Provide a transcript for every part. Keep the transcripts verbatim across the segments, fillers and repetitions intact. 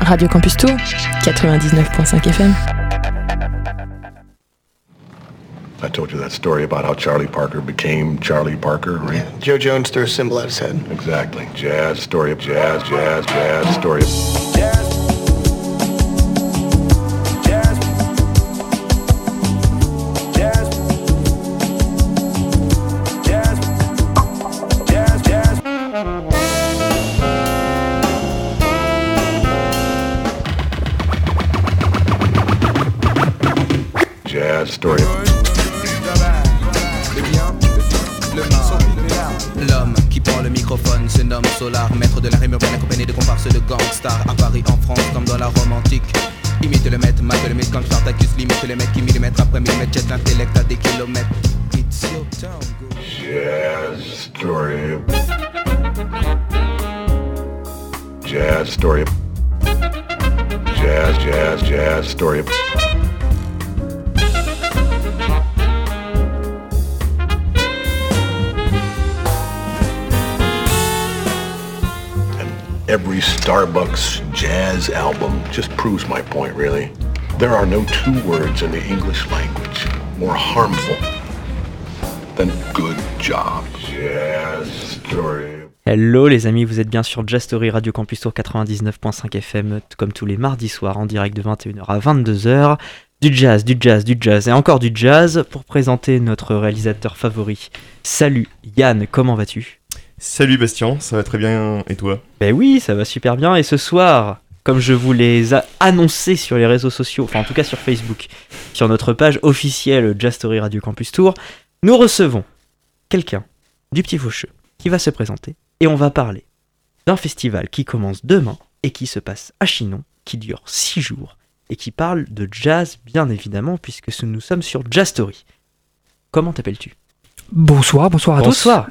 Radio Campus Tours, ninety-nine point five F M. I told you that story about how Charlie Parker became Charlie Parker, right? Yeah. Joe Jones threw a cymbal at his head. Exactly. Jazz story of jazz, jazz, jazz story of jazz. Maître de la rime urbaine accompagné de comparses de gangstars. À Paris, en France, comme dans la Rome antique. Imite le maître, mate le maître comme Spartacus. Limite le maître qui millimètre après millimètre jette l'intellect à des kilomètres. It's your town, go. Jazz story. Jazz story. Jazz, jazz, jazz story. Every Starbucks jazz album just proves my point, really. There are no two words in the English language more harmful than good job. Jazz story. Hello les amis, vous êtes bien sur Jazz Story, Radio Campus Tours ninety-nine point five F M, comme tous les mardis soirs en direct de vingt et une heures à vingt-deux heures. Du jazz, du jazz, du jazz et encore du jazz pour présenter notre réalisateur favori. Salut Yann, comment vas-tu ? Salut Bastien, ça va très bien, et toi ? Ben oui, ça va super bien, et ce soir, comme je vous les ai annoncés sur les réseaux sociaux, enfin en tout cas sur Facebook, sur notre page officielle Jazz Story Radio Campus Tours, nous recevons quelqu'un du Petit Faucheux qui va se présenter, et on va parler d'un festival qui commence demain, et qui se passe à Chinon, qui dure six jours, et qui parle de jazz bien évidemment, puisque nous sommes sur Jazz Story. Comment t'appelles-tu ? Bonsoir, bonsoir à bonsoir. tous. Bonsoir.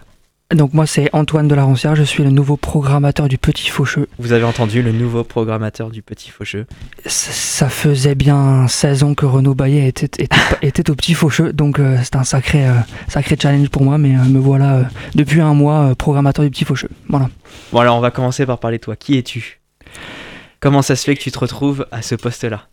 Donc moi c'est Antoine de la Roncière, je suis le nouveau programmateur du Petit Faucheux. Vous avez entendu, le nouveau programmateur du Petit Faucheux. Ça, ça faisait bien seize ans que Renaud Baillet était, était, était au Petit Faucheux, donc euh, c'est un sacré, euh, sacré challenge pour moi, mais euh, me voilà euh, depuis un mois euh, programmateur du Petit Faucheux. Voilà. Bon alors on va commencer par parler de toi. Qui es-tu ? Comment ça se fait que tu te retrouves à ce poste-là ?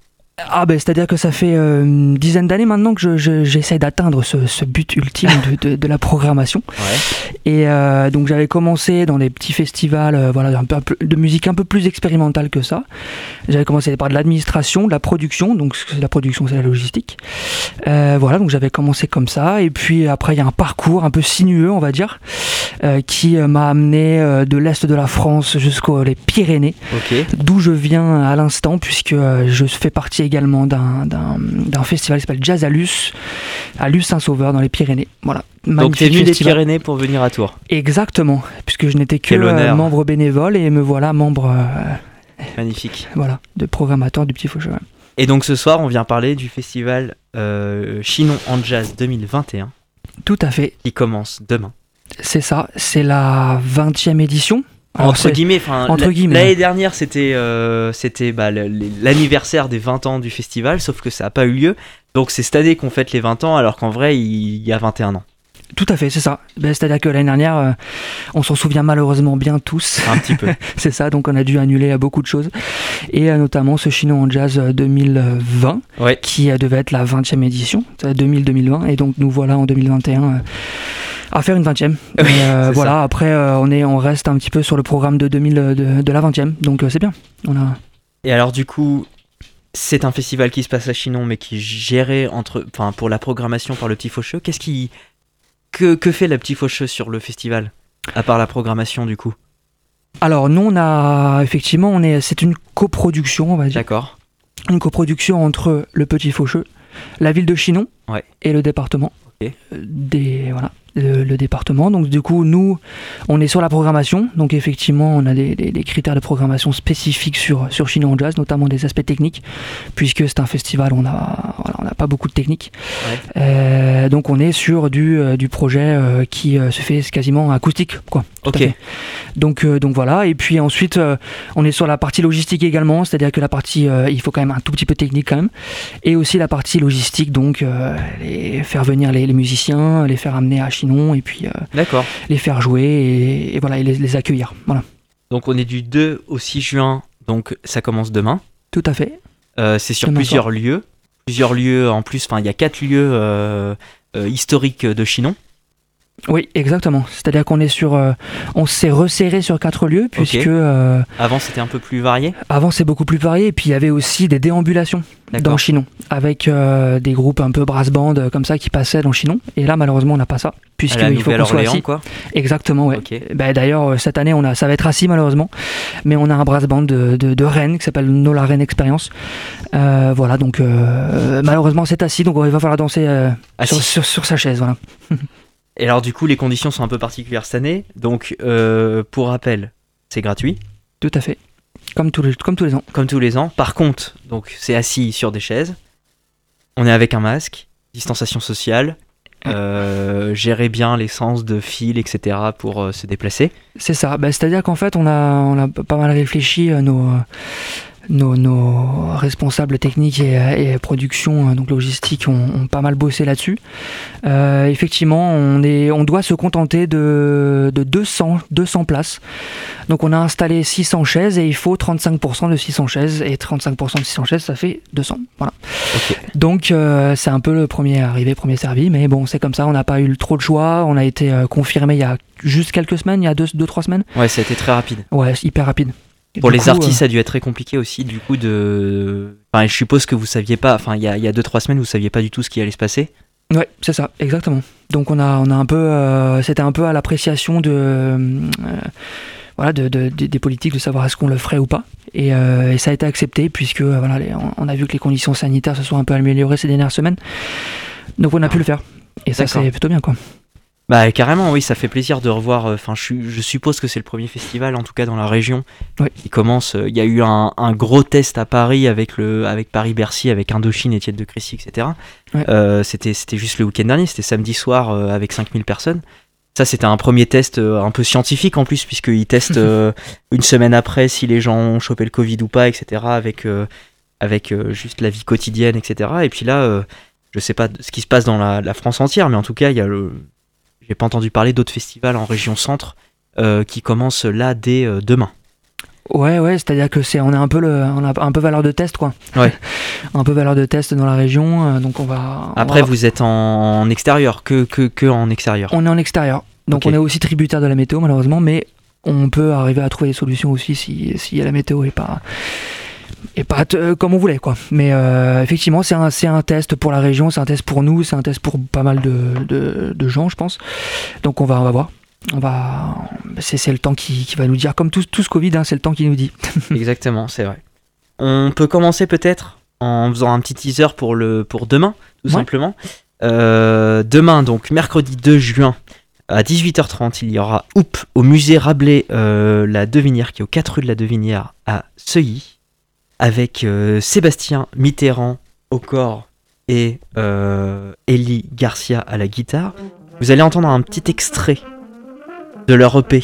Ah ben, c'est-à-dire que ça fait euh, une dizaine d'années maintenant que je, je, j'essaie d'atteindre ce, ce but ultime de, de, de la programmation. Ouais. Et euh, donc j'avais commencé dans des petits festivals euh, voilà, un peu, un peu, de musique un peu plus expérimentale que ça. J'avais commencé par de l'administration, de la production, donc la production c'est la logistique. Euh, voilà, donc j'avais commencé comme ça. Et puis après il y a un parcours un peu sinueux, on va dire, euh, qui m'a amené euh, de l'Est de la France jusqu'aux les Pyrénées, okay. D'où je viens à l'instant puisque euh, je fais partie également d'un, d'un, d'un festival qui s'appelle Jazz à Luz, à Luz-Saint-Sauveur dans les Pyrénées. Voilà. Donc tu es venu des Pyrénées pour venir à Tours. Exactement, puisque je n'étais que euh, membre bénévole et me voilà membre euh, magnifique. Voilà, de programmateur du Petit Faucheux. Ouais. Et donc ce soir, on vient parler du festival euh, Chinon en Jazz deux mille vingt et un. Tout à fait. Qui commence demain. C'est ça, c'est la vingtième édition. Alors entre guillemets, entre la, guillemets, l'année dernière c'était, euh, c'était bah, le, le, l'anniversaire des vingt ans du festival, sauf que ça n'a pas eu lieu, donc c'est cette année qu'on fête les vingt ans alors qu'en vrai il y a vingt et un ans. Tout à fait, c'est ça. Ben, c'est-à-dire que l'année dernière, euh, on s'en souvient malheureusement bien tous. Un petit peu. C'est ça, donc on a dû annuler euh, beaucoup de choses. Et euh, notamment ce Chinon en Jazz deux mille vingt, ouais. Qui euh, devait être la vingtième édition, deux mille vingt. Et donc nous voilà en deux mille vingt et un euh, à faire une vingtième. Oui, euh, voilà, ça. Après euh, on, est, on reste un petit peu sur le programme de, deux mille, de, de la vingtième, donc euh, c'est bien. On a... Et alors du coup... C'est un festival qui se passe à Chinon, mais qui est géré entre, enfin, pour la programmation par le Petit Faucheux. Qu'est-ce qui... Que, que fait la Petit Faucheux sur le festival, à part la programmation du coup ? Alors nous on a, effectivement, on est, c'est une coproduction on va dire. D'accord. Une coproduction entre le Petit Faucheux, la ville de Chinon, ouais. Et le département. Okay. Des, voilà, le, le département. Donc du coup nous on est sur la programmation, donc effectivement on a des, des, des critères de programmation spécifiques sur, sur Chinon en Jazz, notamment des aspects techniques, puisque c'est un festival on a... Voilà, on n'a pas beaucoup de technique, ouais. euh, donc on est sur du, euh, du projet euh, qui euh, se fait quasiment acoustique, quoi. Okay. Donc, euh, donc voilà, et puis ensuite euh, on est sur la partie logistique également, c'est-à-dire que la partie, euh, il faut quand même un tout petit peu technique quand même, et aussi la partie logistique, donc euh, les, faire venir les, les musiciens, les faire amener à Chinon, et puis euh, les faire jouer, et, et voilà, et les, les accueillir, voilà. Donc on est du deux au six juin, donc ça commence demain. Tout à fait. Euh, c'est sur demain plusieurs soir. lieux. Plusieurs lieux en plus, enfin il y a quatre lieux euh, euh, historiques de Chinon. Oui, exactement. C'est-à-dire qu'on est sur, euh, on s'est resserré sur quatre lieux puisque okay. euh, avant c'était un peu plus varié. Avant c'est beaucoup plus varié et puis il y avait aussi des déambulations D'accord. dans Chinon avec euh, des groupes un peu brass band comme ça qui passaient dans Chinon. Et là malheureusement on n'a pas ça puisqu'il faut qu'on soit assis. Quoi. Exactement. Ouais. Okay. Ben, d'ailleurs cette année on a, ça va être assis malheureusement, mais on a un brass band de, de, de Rennes qui s'appelle Nola Rennes Experience. Euh, voilà donc euh, malheureusement c'est assis donc il va falloir danser euh, sur, sur, sur sa chaise voilà. Et alors du coup, les conditions sont un peu particulières cette année, donc euh, pour rappel, c'est gratuit. Tout à fait, comme tous les, comme tous les ans. Comme tous les ans. Par contre, donc c'est assis sur des chaises, on est avec un masque, distanciation sociale, euh, gérer bien l'essence de fil, et cetera pour euh, se déplacer. C'est ça, bah, c'est-à-dire qu'en fait, on a, on a pas mal réfléchi à nos... Nos, nos responsables techniques et, et production, donc logistique, ont, ont pas mal bossé là-dessus. Euh, effectivement, on, est, on doit se contenter de, de deux cents places. Donc on a installé six cents chaises et il faut trente-cinq pour cent de six cents chaises. Et trente-cinq pour cent de six cents chaises, ça fait deux cents. Voilà. Okay. Donc euh, c'est un peu le premier arrivé, premier servi. Mais bon, c'est comme ça, on n'a pas eu trop de choix. On a été confirmé il y a juste quelques semaines, il y a deux trois semaines. Ouais, ça a été très rapide. Ouais, hyper rapide. Pour du les coup, artistes, euh... ça a dû être très compliqué aussi, du coup, de... Enfin, je suppose que vous saviez pas, enfin, il y a, y a deux trois semaines, vous saviez pas du tout ce qui allait se passer. Ouais, c'est ça, exactement. Donc, on a, on a un peu... Euh, c'était un peu à l'appréciation de... Euh, voilà, de, de, de, des politiques, de savoir est-ce qu'on le ferait ou pas. Et, euh, et ça a été accepté, puisque, euh, voilà, les, on, on a vu que les conditions sanitaires se sont un peu améliorées ces dernières semaines. Donc, on a ah. pu le faire. Et ça, D'accord. c'est plutôt bien, quoi. Bah carrément oui, ça fait plaisir de revoir, enfin je, je suppose que c'est le premier festival en tout cas dans la région. Oui. Il commence, il y a eu un, un gros test à Paris avec, le, avec Paris-Bercy, avec Indochine, Étienne de Crécy, et cetera. Oui. Euh, c'était, c'était juste le week-end dernier, c'était samedi soir euh, avec cinq mille personnes. Ça c'était un premier test euh, un peu scientifique en plus puisqu'ils testent euh, une semaine après si les gens ont chopé le Covid ou pas, et cetera. Avec, euh, avec euh, juste la vie quotidienne, et cetera. Et puis là, euh, je sais pas ce qui se passe dans la, la France entière, mais en tout cas il y a le... J'ai pas entendu parler d'autres festivals en région centre euh, qui commencent là dès euh, demain. Ouais, ouais, c'est-à-dire que c'est, on a un peu le, on a un peu valeur de test quoi. Ouais. Un peu valeur de test dans la région, euh, donc on va. On Après, va... vous êtes en, en extérieur, que, que que en extérieur. On est en extérieur, donc okay. on est aussi tributaire de la météo malheureusement, mais on peut arriver à trouver des solutions aussi si si la météo est pas. Et pas t- comme on voulait quoi. Mais euh, effectivement c'est un, c'est un test pour la région, c'est un test pour nous, c'est un test pour pas mal de, de, de gens je pense. Donc on va, on va voir. On va... C'est, c'est le temps qui, qui va nous dire. Comme tout, tout ce Covid, hein, c'est le temps qui nous dit. Exactement, c'est vrai. On peut commencer peut-être en faisant un petit teaser pour, le, pour demain, tout ouais. simplement. Euh, demain donc, mercredi deux juin, à dix-huit heures trente, il y aura Hoop au musée Rabelais, euh, la Devinière, qui est au quatre rue de la Devinière à Seuilly. Avec euh, Sébastien Mitterrand au cor et euh, Élie Garcia à la guitare. Vous allez entendre un petit extrait de leur E P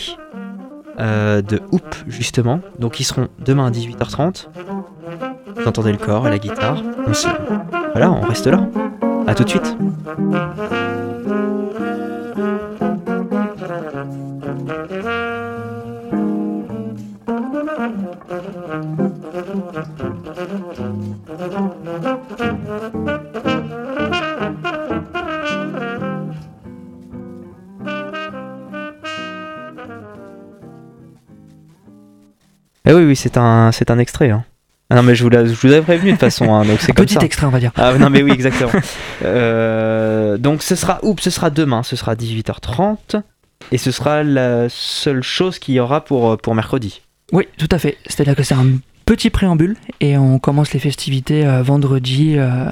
euh, de Hoop, justement. Donc ils seront demain à dix-huit heures trente. Vous entendez le cor et la guitare. On se... Voilà, on reste là. À tout de suite. Eh oui, oui, c'est un, c'est un extrait. Hein. Ah non, mais je vous, la, je vous avais prévenu de toute façon. Hein, donc c'est un comme petit ça. Extrait, on va dire. Ah non, mais oui, exactement. euh, donc ce sera, oups, ce sera demain, ce sera dix-huit heures trente. Et ce sera la seule chose qu'il y aura pour, pour mercredi. Oui, tout à fait. C'est-à-dire que c'est un petit préambule et on commence les festivités euh, vendredi euh,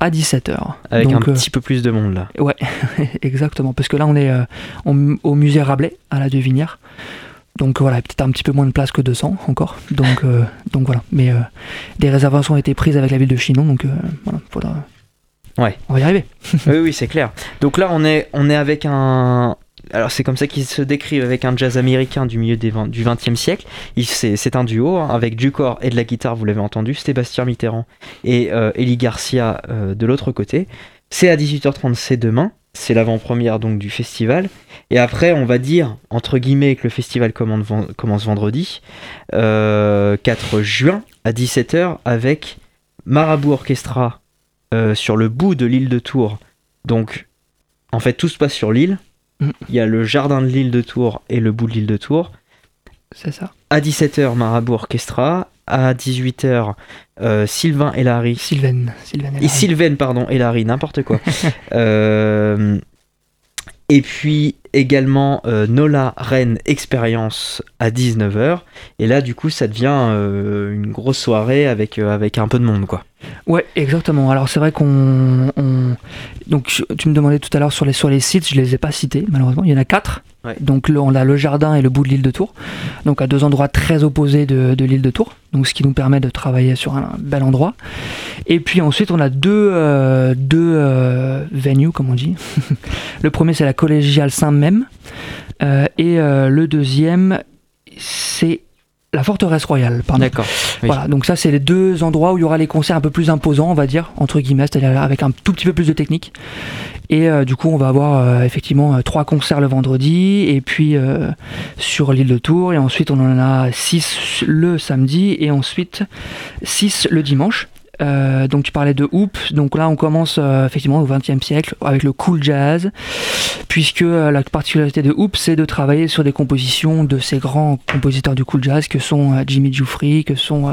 à dix-sept heures. Avec donc, un euh, petit peu plus de monde là. Ouais, exactement. Parce que là, on est euh, on, au musée Rabelais, à la Devinière. Donc voilà, peut-être un petit peu moins de place que deux cents encore. Donc, euh, donc voilà. Mais euh, des réservations ont été prises avec la ville de Chinon. Donc euh, voilà, faudra... ouais. on va y arriver. oui, oui, c'est clair. Donc là, on est, on est avec un... Alors c'est comme ça qu'ils se décrivent, avec un jazz américain du milieu des vingt, du XXe siècle. Il, c'est, c'est un duo hein, avec du cor et de la guitare, vous l'avez entendu. Sébastien Mitterrand et euh, Élie Garcia euh, de l'autre côté. C'est à dix-huit heures trente, c'est demain. c'est l'avant-première donc du festival. Et après, on va dire, entre guillemets, que le festival commence vendredi, euh, quatre juin, à dix-sept heures, avec Marabou Orchestra euh, sur le bout de l'île de Tours. Donc, en fait, tout se passe sur l'île. Mmh. Il y a le jardin de l'île de Tours et le bout de l'île de Tours. C'est ça. À dix-sept heures, Marabou Orchestra. À dix-huit heures, euh, Sylvain Hélary. Sylvain. Sylvain Hélary. Et Sylvain, pardon, Hélary, n'importe quoi. euh, et puis, également, euh, Nola Rennes Experience à dix-neuf heures. Et là, du coup, ça devient euh, une grosse soirée avec, euh, avec un peu de monde, quoi. Ouais, exactement. Alors, c'est vrai qu'on... On... Donc, je, tu me demandais tout à l'heure sur les, sur les sites, je ne les ai pas cités, malheureusement. Il y en a quatre. Ouais. Donc, le, on a le jardin et le bout de l'île de Tours. Donc, à deux endroits très opposés de, de l'île de Tours. Donc, ce qui nous permet de travailler sur un bel endroit. Et puis, ensuite, on a deux, euh, deux euh, venues, comme on dit. Le premier, c'est la Collégiale Saint-Même. Euh, et euh, le deuxième, c'est... La forteresse royale, pardon. D'accord. Oui. Voilà, donc ça, c'est les deux endroits où il y aura les concerts un peu plus imposants, on va dire, entre guillemets, c'est-à-dire avec un tout petit peu plus de technique. Et euh, du coup, on va avoir euh, effectivement trois concerts le vendredi, et puis euh, sur l'île de Tours, et ensuite on en a six le samedi, et ensuite six le dimanche. Euh, donc tu parlais de Hoop, donc là on commence euh, effectivement au XXe siècle avec le cool jazz, puisque euh, la particularité de Hoop, c'est de travailler sur des compositions de ces grands compositeurs du cool jazz que sont euh, Jimmy Giuffre, que sont euh,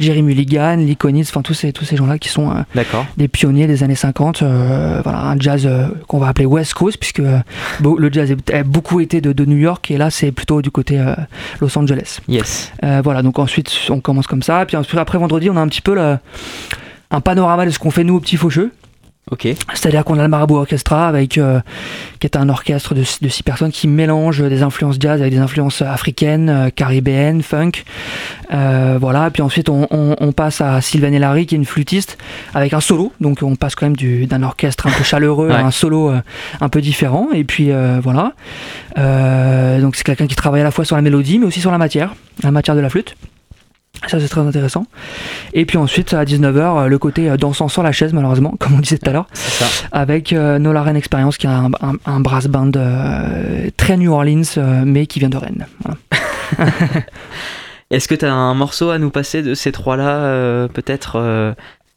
Jerry Mulligan, L'Iconis, enfin tous ces, tous ces gens-là qui sont euh, des pionniers des années cinquante, euh, voilà, un jazz euh, qu'on va appeler West Coast, puisque euh, beau, le jazz a beaucoup été de, de New York, et là c'est plutôt du côté euh, Los Angeles. Yes. Euh, voilà, donc ensuite on commence comme ça, puis après vendredi on a un petit peu la... un panorama de ce qu'on fait nous au Petit Faucheux. Okay. C'est-à-dire qu'on a le Marabou Orchestra avec, euh, qui est un orchestre de, de six personnes qui mélange des influences jazz avec des influences africaines, euh, caribéennes, funk, euh, voilà. Puis ensuite on, on, on passe à Sylvain Hélary qui est une flûtiste avec un solo, donc on passe quand même du, d'un orchestre un peu chaleureux ouais. à un solo euh, un peu différent. Et puis euh, voilà, euh, donc c'est quelqu'un qui travaille à la fois sur la mélodie mais aussi sur la matière, la matière de la flûte. Ça, c'est très intéressant. Et puis ensuite, à dix-neuf heures, le côté dansant sur la chaise, malheureusement, comme on disait tout à l'heure, avec euh, Nola Rennes Experience, qui est un, un, un brass band euh, très New Orleans, euh, mais qui vient de Rennes. Voilà. Est-ce que tu as un morceau à nous passer de ces trois-là, euh, peut-être euh...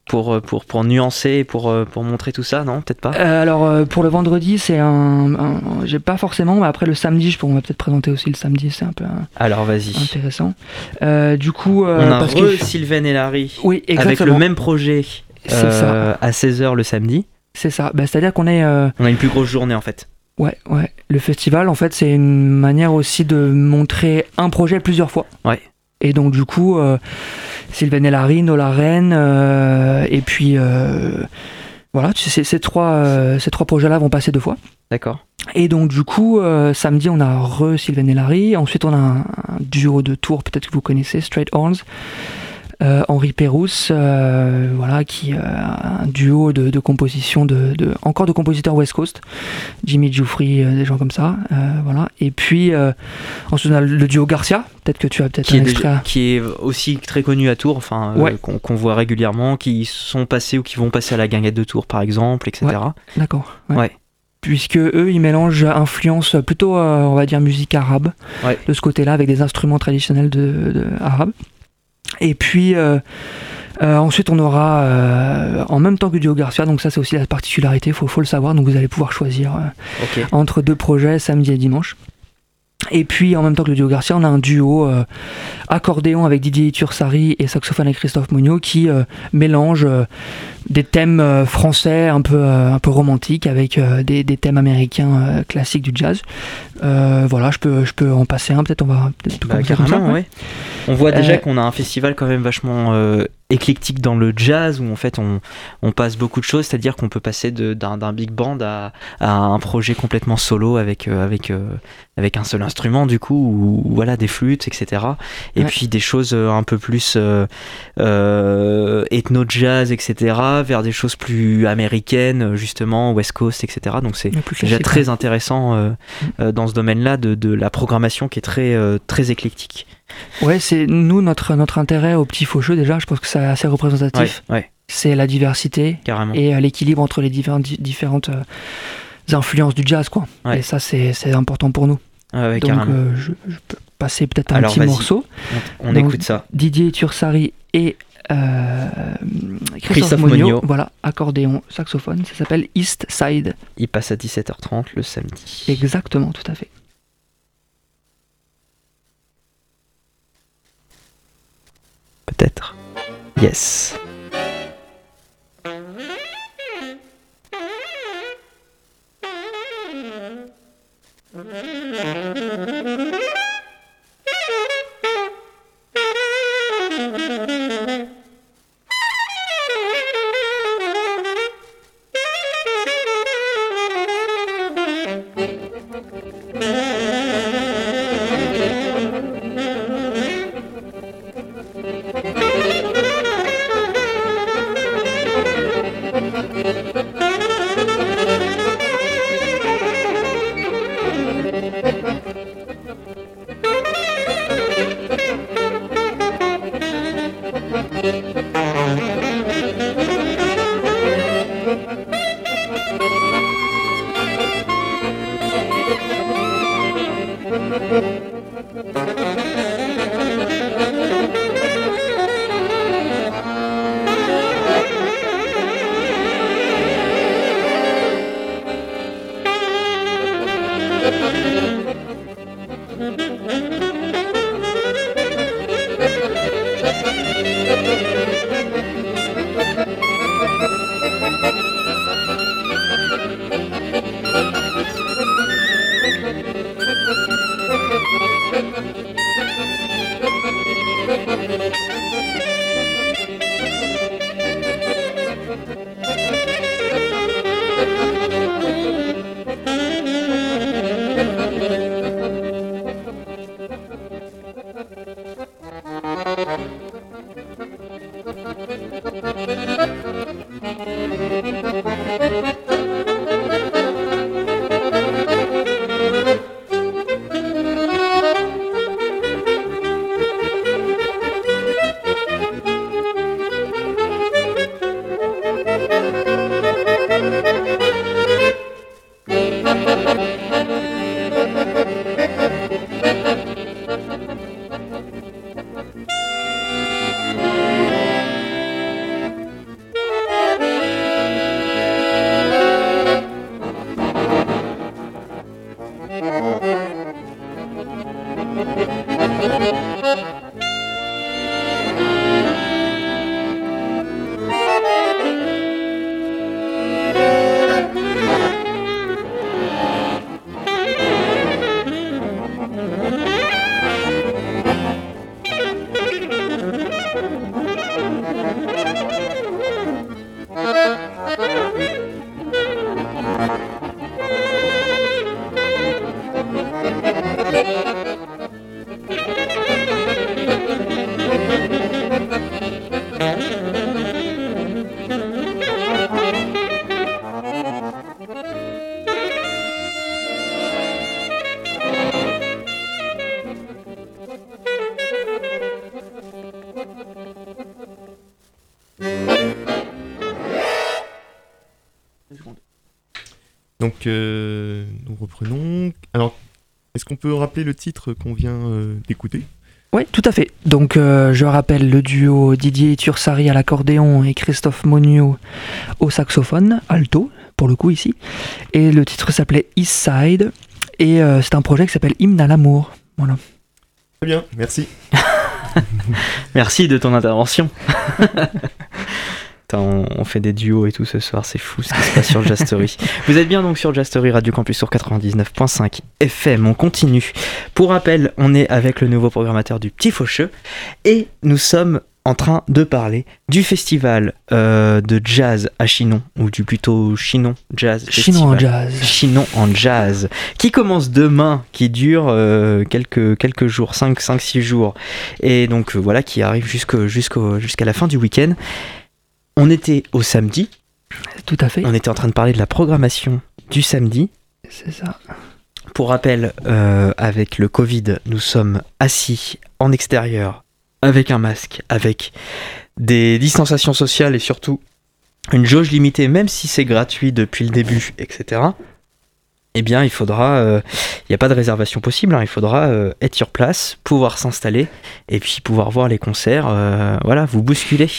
Pour, pour, pour nuancer, pour, pour montrer tout ça, non? Peut-être pas euh, Alors, pour le vendredi, c'est un, un... J'ai pas forcément, mais après le samedi, je pourrais peut-être présenter aussi le samedi, c'est un peu un, alors, vas-y. Intéressant. Euh, du coup... Euh, on a parce re que... Sylvain Hélary, oui, avec le même projet euh, à seize heures le samedi. C'est ça, bah, c'est-à-dire qu'on est... Euh... On a une plus grosse journée, en fait. Ouais, ouais. Le festival, en fait, c'est une manière aussi de montrer un projet plusieurs fois. Ouais. Et donc, du coup... Euh... Sylvain Hélary, Nola Rennes, euh, et puis euh, voilà, ces, ces, trois, euh, ces trois projets-là vont passer deux fois. D'accord. Et donc du coup, euh, samedi, on a re Sylvain Hélary, ensuite on a un, un duo de Tours, peut-être que vous connaissez, Straight Horns, euh, Henri Pérousse, euh, voilà, qui euh, un duo de, de composition, de, de, encore de compositeurs West Coast, Jimmy Giuffre, euh, des gens comme ça, euh, voilà. Et puis euh, ensuite on a le duo Garcia. Peut-être que tu as peut-être qui un extrait déjà, qui est aussi très connu à Tours, enfin ouais. euh, qu'on, qu'on voit régulièrement, qui sont passés ou qui vont passer à la guinguette de Tours par exemple, et cetera. Ouais, d'accord. Ouais. Ouais. Puisque eux, ils mélangent influence plutôt, euh, on va dire, musique arabe ouais. de ce côté-là, avec des instruments traditionnels de, de arabes. Et puis euh, euh, ensuite, on aura euh, en même temps que Duo Garcia, donc ça c'est aussi la particularité, faut faut le savoir. Donc vous allez pouvoir choisir euh, okay. entre deux projets samedi et dimanche. Et puis en même temps que le duo Garcia, on a un duo euh, accordéon avec Didier Ithursarry et saxophone avec Christophe Monniot qui euh, mélange euh, des thèmes euh, français un peu, euh, un peu romantiques avec euh, des, des thèmes américains euh, classiques du jazz. Euh, voilà, je peux, je peux en passer un, peut-être on va peut-être tout bah, carrément, ça, ouais. Ouais. On voit déjà euh, qu'on a un festival quand même vachement euh, éclectique dans le jazz, où en fait on, on passe beaucoup de choses, c'est-à-dire qu'on peut passer de, d'un, d'un big band à, à un projet complètement solo avec, euh, avec, euh, avec un seul instrument du coup, ou voilà, des flûtes, et cetera. Et ouais. puis des choses un peu plus euh, euh, ethno-jazz, et cetera, vers des choses plus américaines, justement, West Coast, et cetera. Donc c'est déjà très pas. intéressant euh, euh, dans ce domaine-là de, de la programmation qui est très, euh, très éclectique. Ouais, c'est nous notre notre intérêt au Petit Faucheux déjà. Je pense que c'est assez représentatif. Ouais, ouais. C'est la diversité. Carrément. Et euh, l'équilibre entre les divers, di- différentes euh, influences du jazz, quoi. Ouais. Et ça, c'est, c'est important pour nous. Ah ouais, donc, euh, je, je peux passer peut-être un Alors, petit vas-y. morceau. On, on donc, écoute ça. Didier Ithursarry et euh, Christophe, Christophe Monniot, Monniot. Voilà, accordéon, saxophone. Ça s'appelle East Side. Il passe à dix-sept heures trente le samedi. Exactement, tout à fait. Peut-être. Yes. Donc, euh, nous reprenons. Alors, est-ce qu'on peut rappeler le titre qu'on vient euh, d'écouter ? Oui, tout à fait. Donc, euh, je rappelle le duo Didier Ithursarry à l'accordéon et Christophe Monniot au saxophone, alto, pour le coup ici. Et le titre s'appelait East Side. Et euh, c'est un projet qui s'appelle Hymne à l'amour. Voilà. Très bien, merci. Merci de ton intervention. Attends, on fait des duos et tout ce soir, c'est fou ce qui se passe sur Jazz Story. Vous êtes bien donc sur Jazz Story, Radio Campus Tours quatre-vingt-dix-neuf virgule cinq F M, on continue. Pour rappel, on est avec le nouveau programmateur du Petit Faucheux et nous sommes en train de parler du festival euh, de jazz à Chinon, ou du plutôt Chinon Jazz Festival. Chinon en Jazz. Chinon en Jazz, qui commence demain, qui dure euh, quelques, quelques jours, cinq six jours, et donc voilà, qui arrive jusqu'au, jusqu'au, jusqu'à la fin du week-end. On était au samedi. Tout à fait. On était en train de parler de la programmation du samedi. C'est ça. Pour rappel, euh, avec le Covid, nous sommes assis en extérieur, avec un masque, avec des distanciations sociales et surtout une jauge limitée, même si c'est gratuit depuis le début, et cetera. eh bien il faudra, il euh, n'y a pas de réservation possible, hein, il faudra euh, être sur place, pouvoir s'installer et puis pouvoir voir les concerts, euh, voilà, vous bousculer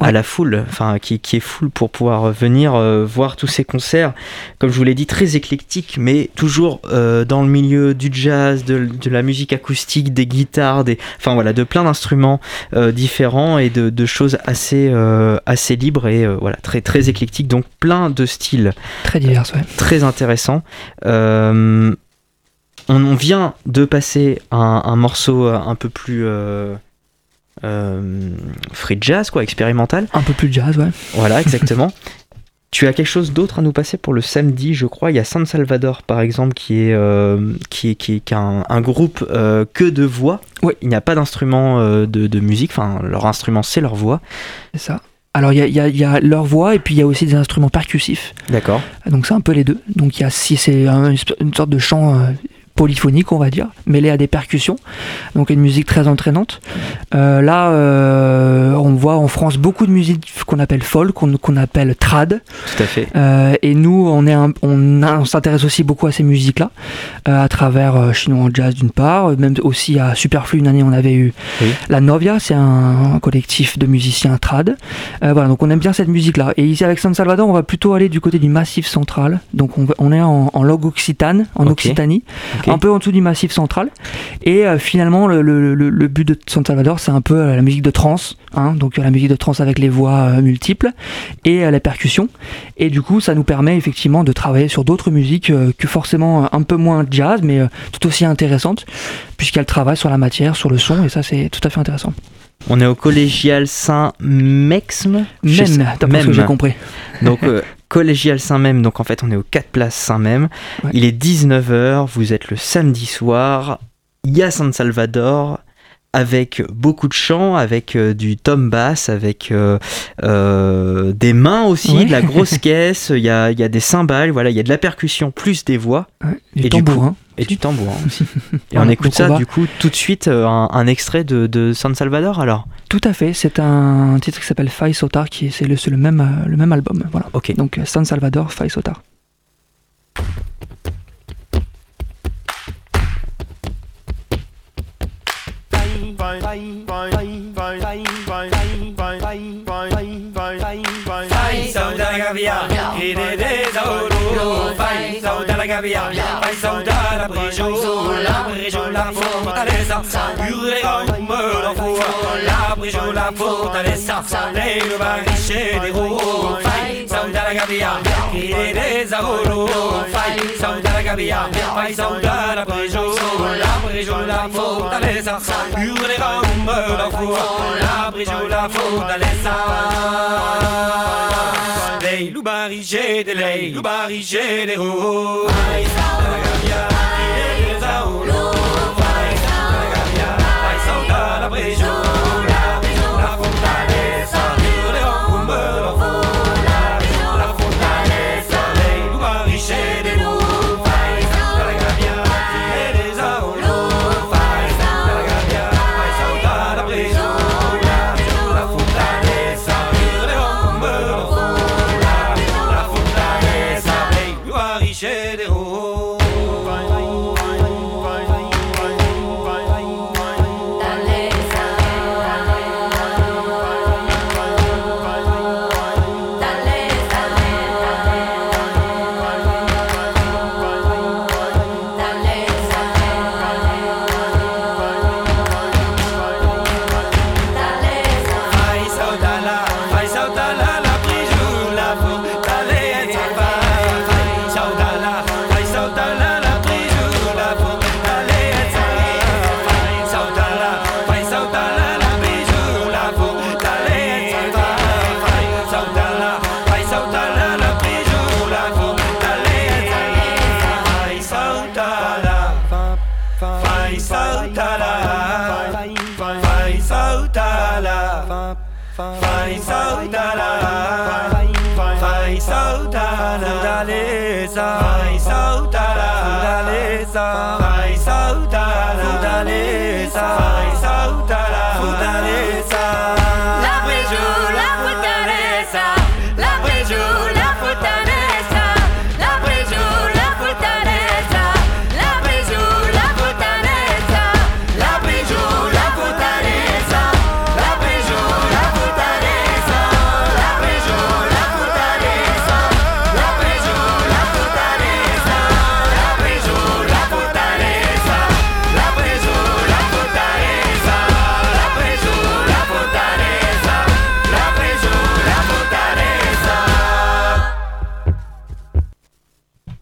à la foule, enfin qui, qui est foule pour pouvoir venir euh, voir tous ces concerts, comme je vous l'ai dit, très éclectiques, mais toujours euh, dans le milieu du jazz, de, de la musique acoustique, des guitares, des, enfin voilà, de plein d'instruments euh, différents et de, de choses assez euh, assez libres et euh, voilà, très très éclectiques, donc plein de styles très divers, ouais. euh, très intéressants. Euh, on, on vient de passer un, un morceau un peu plus euh, Euh, free jazz, quoi, expérimental. Un peu plus de jazz, ouais. Voilà, exactement. Tu as quelque chose d'autre à nous passer pour le samedi, je crois. Il y a San Salvador, par exemple, qui est, euh, qui est, qui est, qui est un, un groupe euh, que de voix. Oui. Il n'y a pas d'instrument euh, de, de musique. Enfin, leur instrument, c'est leur voix. C'est ça. Alors, il y, y, y a leur voix et puis il y a aussi des instruments percussifs. D'accord. Donc, c'est un peu les deux. Donc, il y a, si c'est un, une sorte de chant... Euh, polyphonique, on va dire, mêlée à des percussions, donc une musique très entraînante. Euh, là, euh, on voit en France beaucoup de musique qu'on appelle folk, qu'on, qu'on appelle trad. Tout à fait. Euh, et nous, on, est un, on, a, on s'intéresse aussi beaucoup à ces musiques-là, euh, à travers euh, Chinon en Jazz d'une part, même aussi à Superflu, une année, on avait eu oui. la Novia, c'est un, un collectif de musiciens trad. Euh, voilà, donc on aime bien cette musique-là. Et ici, avec San Salvador, on va plutôt aller du côté du Massif Central, donc on, on est en, en langue occitane, en okay. Occitanie. Okay. Un peu en dessous du Massif Central. Et euh, finalement, le, le, le, le but de San Salvador, c'est un peu euh, la musique de trance, hein, donc euh, la musique de trance avec les voix euh, multiples et euh, la percussion. Et du coup, ça nous permet effectivement de travailler sur d'autres musiques euh, que forcément euh, un peu moins jazz, mais euh, tout aussi intéressantes, puisqu'elles travaillent sur la matière, sur le son, et ça, c'est tout à fait intéressant. On est au Collégiale Saint-Même. Même, d'après ce que j'ai compris. Donc, euh, Collégiale Saint-Même, donc en fait on est aux quatre places Saint-Même. Ouais. Il est dix-neuf heures, vous êtes le samedi soir, il y a San Salvador, avec beaucoup de chants, avec euh, du tom bass, avec euh, euh, des mains aussi, ouais. de la grosse caisse, il y a, y a des cymbales, voilà, il y a de la percussion plus des voix. Ouais, du et tambour, du coup, hein. Et du tambour aussi. Et on écoute ça, du coup, tout de suite, euh, un, un extrait de, de San Salvador, alors. Tout à fait, c'est un titre qui s'appelle Fly Sotar, qui c'est le, c'est le, même, le même album. Voilà. Okay. Donc San Salvador, Fly Sotar. La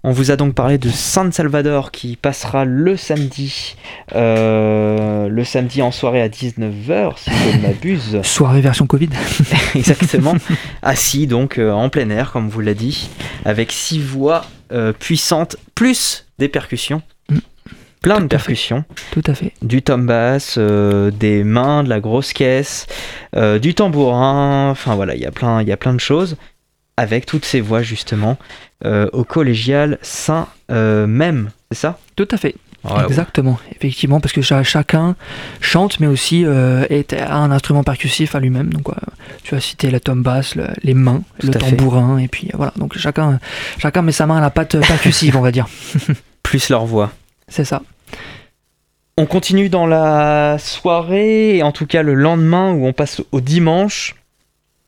On vous a donc parlé de San Salvador qui passera le samedi, euh, le samedi en soirée à dix-neuf heures, si je ne m'abuse. Soirée version Covid. Exactement. Assis donc euh, en plein air, comme vous l'a dit, avec six voix euh, puissantes, plus des percussions. Mm. Plein de percussions. Tout à fait. Du tom bass, euh, des mains, de la grosse caisse, euh, du tambourin, enfin voilà, il y a plein, il y a plein de choses. Avec toutes ces voix justement euh, au Collégiale Saint-Même, euh, c'est ça ? Tout à fait, ouais, exactement, ouais. Effectivement, parce que ch- chacun chante, mais aussi euh, est, a un instrument percussif à lui-même. Donc, euh, tu as cité la tom basse, le, les mains, tout le tambourin, fait. Et puis euh, voilà. Donc chacun, chacun met sa main à la patte percussive, on va dire. Plus leur voix. C'est ça. On continue dans la soirée, et en tout cas le lendemain où on passe au dimanche.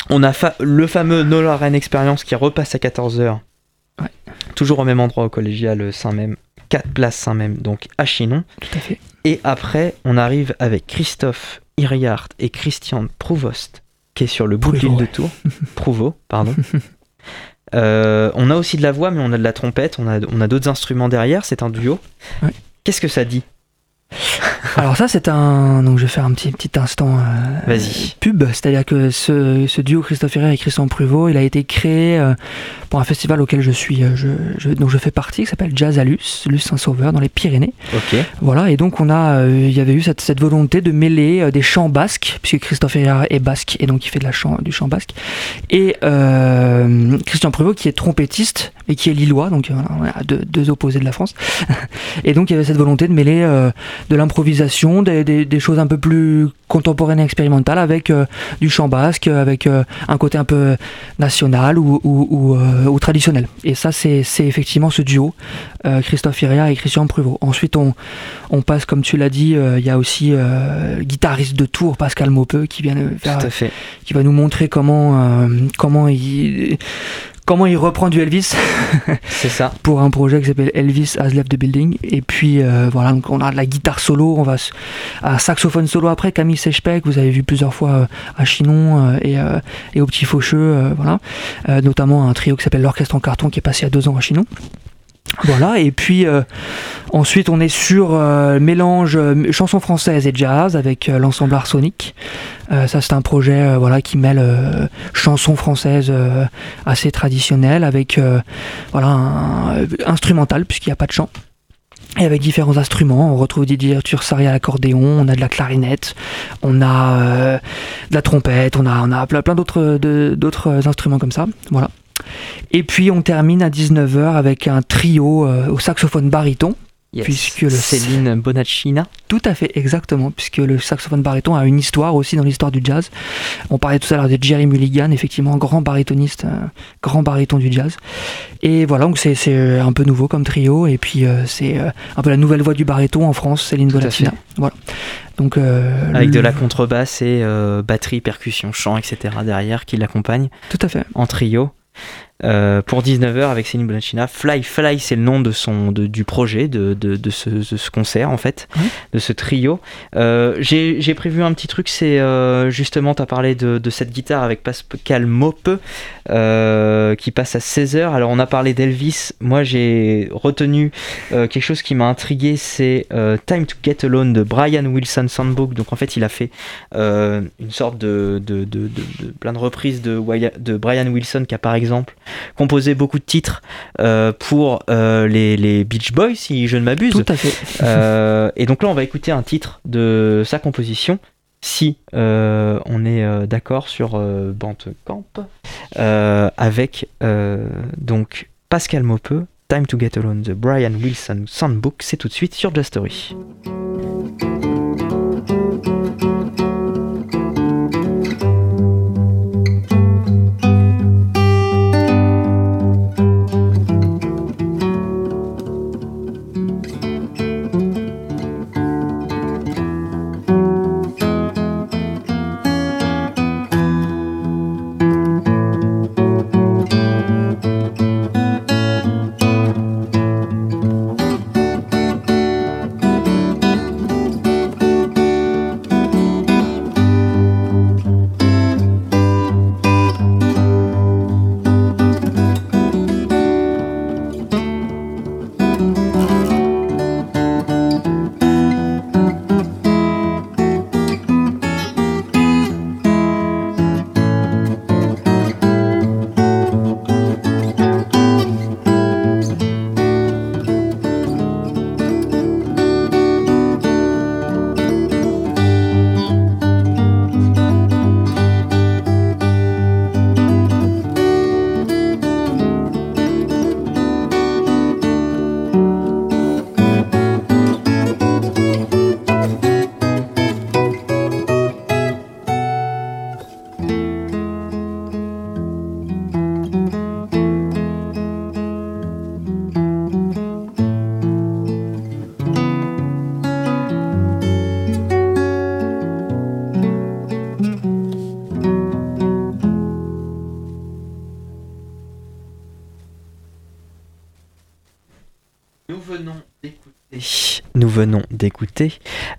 On a fa- le fameux Nola Rennes Experience qui repasse à quatorze heures, ouais. Toujours au même endroit au Collégiale Saint-Même, quatre places Saint-Même, donc à Chinon. Tout à fait. Et après, on arrive avec Christophe Iriart et Christiane Prouvost, qui est sur le bout de l'île de Tours. Prouvost, pardon. euh, on a aussi de la voix, mais on a de la trompette, on a, on a d'autres instruments derrière, c'est un duo. Ouais. Qu'est-ce que ça dit ? Alors ça c'est un, donc je vais faire un petit, petit instant euh, Vas-y. pub, c'est-à-dire que ce, ce duo Christophe Iriart et Christiane Prouvost, il a été créé euh, pour un festival auquel je suis, euh, je, je, dont je fais partie, qui s'appelle Jazz à Luz, Luz-Saint-Sauveur dans les Pyrénées. Ok. Voilà, et donc on a, euh, il y avait eu cette, cette volonté de mêler euh, des chants basques, puisque Christophe Iriart est basque et donc il fait de la chant, du chant basque, et euh, Christiane Prouvost qui est trompettiste et qui est lillois, donc voilà, on a deux, deux opposés de la France. Et donc il y avait cette volonté de mêler euh, de l'improvisation, des, des, des choses un peu plus contemporaines et expérimentales avec euh, du chant basque, avec euh, un côté un peu national ou, ou, ou, euh, ou traditionnel. Et ça, c'est, c'est effectivement ce duo, euh, Christophe Iriart et Christiane Prouvost. Ensuite, on, on passe, comme tu l'as dit, il euh, y a aussi euh, le guitariste de Tours, Pascal Maupeu, qui, vient faire, Tout à fait. qui va nous montrer comment, euh, comment il... Comment il reprend du Elvis. C'est ça. Pour un projet qui s'appelle Elvis Has Left the Building. Et puis euh, voilà, donc on a de la guitare solo, on va à saxophone solo après, Camille Sechpec, vous avez vu plusieurs fois à Chinon euh, et, euh, et au Petit Faucheux, euh, voilà. Euh, notamment un trio qui s'appelle l'Orchestre en Carton qui est passé à deux ans à Chinon. Voilà, et puis euh, ensuite on est sur euh, mélange euh, chanson française et jazz avec euh, l'ensemble Arsonic. Euh, ça c'est un projet euh, voilà, qui mêle euh, chanson française euh, assez traditionnelle avec euh, voilà, un, euh, instrumental puisqu'il n'y a pas de chant. Et avec différents instruments, on retrouve Didier Ithursarry à l'accordéon, on a de la clarinette, on a euh, de la trompette, on a, on a plein, plein d'autres, de, d'autres instruments comme ça, voilà. Et puis on termine à dix-neuf heures avec un trio euh, au saxophone baryton. Yes. Puisque le Céline Bonacina. Tout à fait, exactement, puisque le saxophone baryton a une histoire aussi dans l'histoire du jazz. On parlait tout à l'heure de Jerry Mulligan, effectivement, grand barytoniste, euh, grand baryton du jazz. Et voilà, donc c'est, c'est un peu nouveau comme trio, et puis euh, c'est euh, un peu la nouvelle voix du baryton en France, Céline Bonacina. Voilà. Donc, euh, avec le... de la contrebasse et euh, batterie, percussion, chant, et cetera derrière qui l'accompagne. Tout à fait. En trio. Euh, pour dix-neuf heures avec Céline Bonacina, Fly Fly c'est le nom de son, de, du projet de, de, de, ce, de ce concert en fait, mmh. de ce trio. euh, j'ai, j'ai prévu un petit truc, c'est euh, justement t'as parlé de, de cette guitare avec Pascal Maupeu euh, qui passe à seize heures. Alors on a parlé d'Elvis, moi j'ai retenu euh, quelque chose qui m'a intrigué, c'est euh, Time to Get Alone de Brian Wilson Soundbook. Donc en fait il a fait euh, une sorte de, de, de, de, de, de plein de reprises de, de Brian Wilson qui a par exemple composer beaucoup de titres euh, pour euh, les, les Beach Boys, si je ne m'abuse. Tout à fait. Euh, et donc là, on va écouter un titre de sa composition, si euh, on est euh, d'accord sur euh, Bandcamp, euh, avec euh, donc Pascal Maupeu, Time to Get Alone, The Brian Wilson Soundbook. C'est tout de suite sur Jazz Story. venons d'écouter.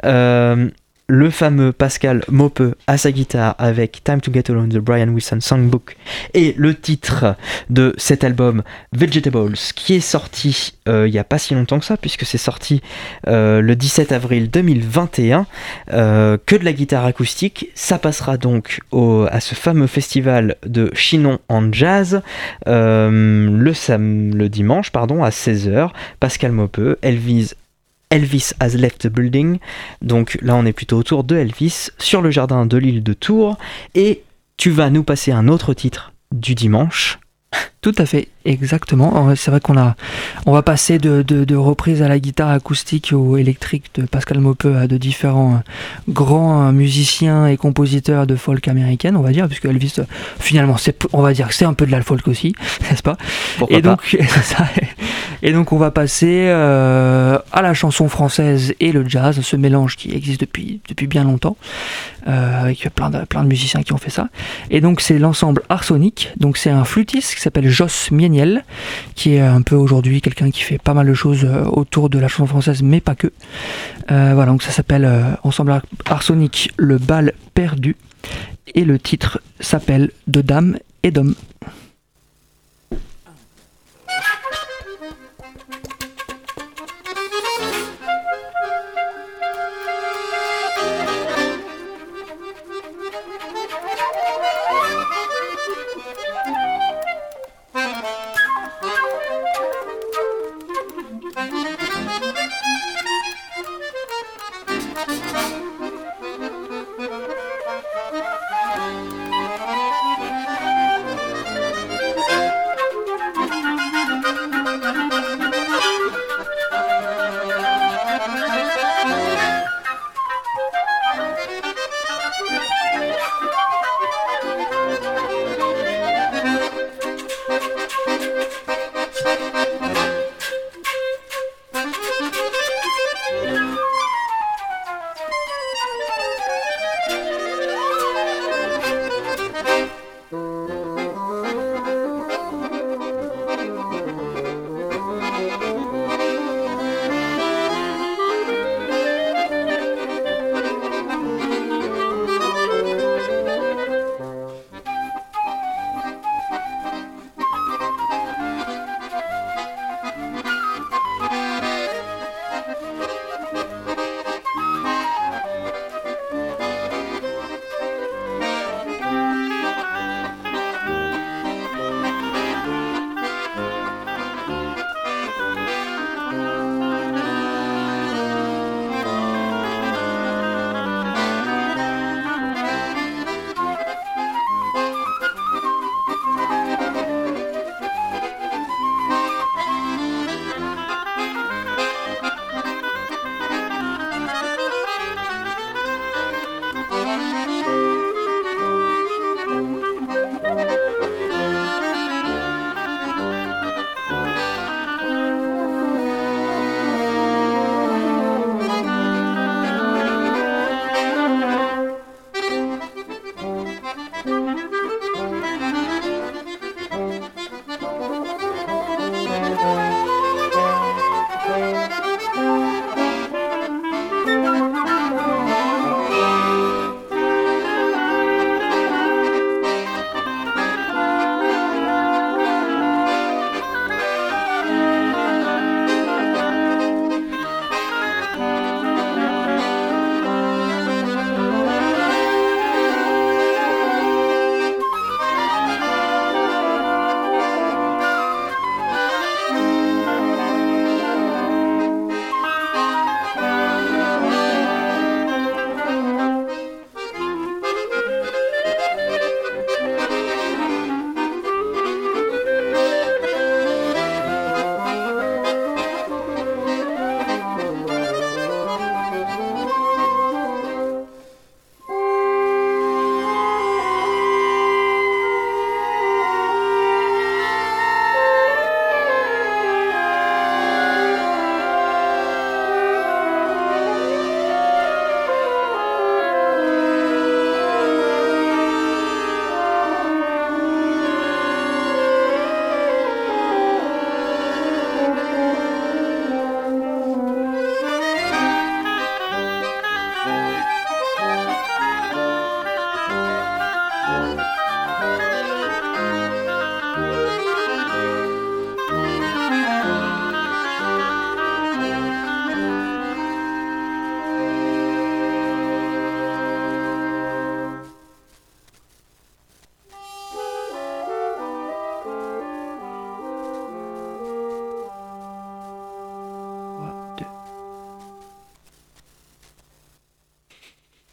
Euh, le fameux Pascal Maupeu à sa guitare avec Time to Get Alone de Brian Wilson Songbook et le titre de cet album Vegetables qui est sorti euh, il n'y a pas si longtemps que ça puisque c'est sorti euh, le dix-sept avril deux mille vingt et un, euh, que de la guitare acoustique. Ça passera donc au, à ce fameux festival de Chinon en Jazz euh, le, sam- le dimanche pardon, à seize heures. Pascal Maupeu, Elvis Elvis has left the building, donc là on est plutôt autour de Elvis, sur le jardin de l'île de Tours, et tu vas nous passer un autre titre du dimanche. Tout à fait, exactement. C'est vrai qu'on a, on va passer de, de, de reprises à la guitare acoustique ou électrique de Pascal Maupeu à de différents grands musiciens et compositeurs de folk américaine, on va dire, puisque Elvis, finalement, c'est, on va dire que c'est un peu de la folk aussi, n'est-ce pas ? Pourquoi et pas donc, Et donc on va passer euh, à la chanson française et le jazz, ce mélange qui existe depuis, depuis bien longtemps, euh, avec plein de, plein de musiciens qui ont fait ça. Et donc c'est l'ensemble Arsonic, donc c'est un flûtiste qui s'appelle Joss Mieniel, qui est un peu aujourd'hui quelqu'un qui fait pas mal de choses autour de la chanson française, mais pas que. Euh, voilà, donc ça s'appelle euh, Ensemble Arsonic, le bal perdu, et le titre s'appelle De dames et d'hommes.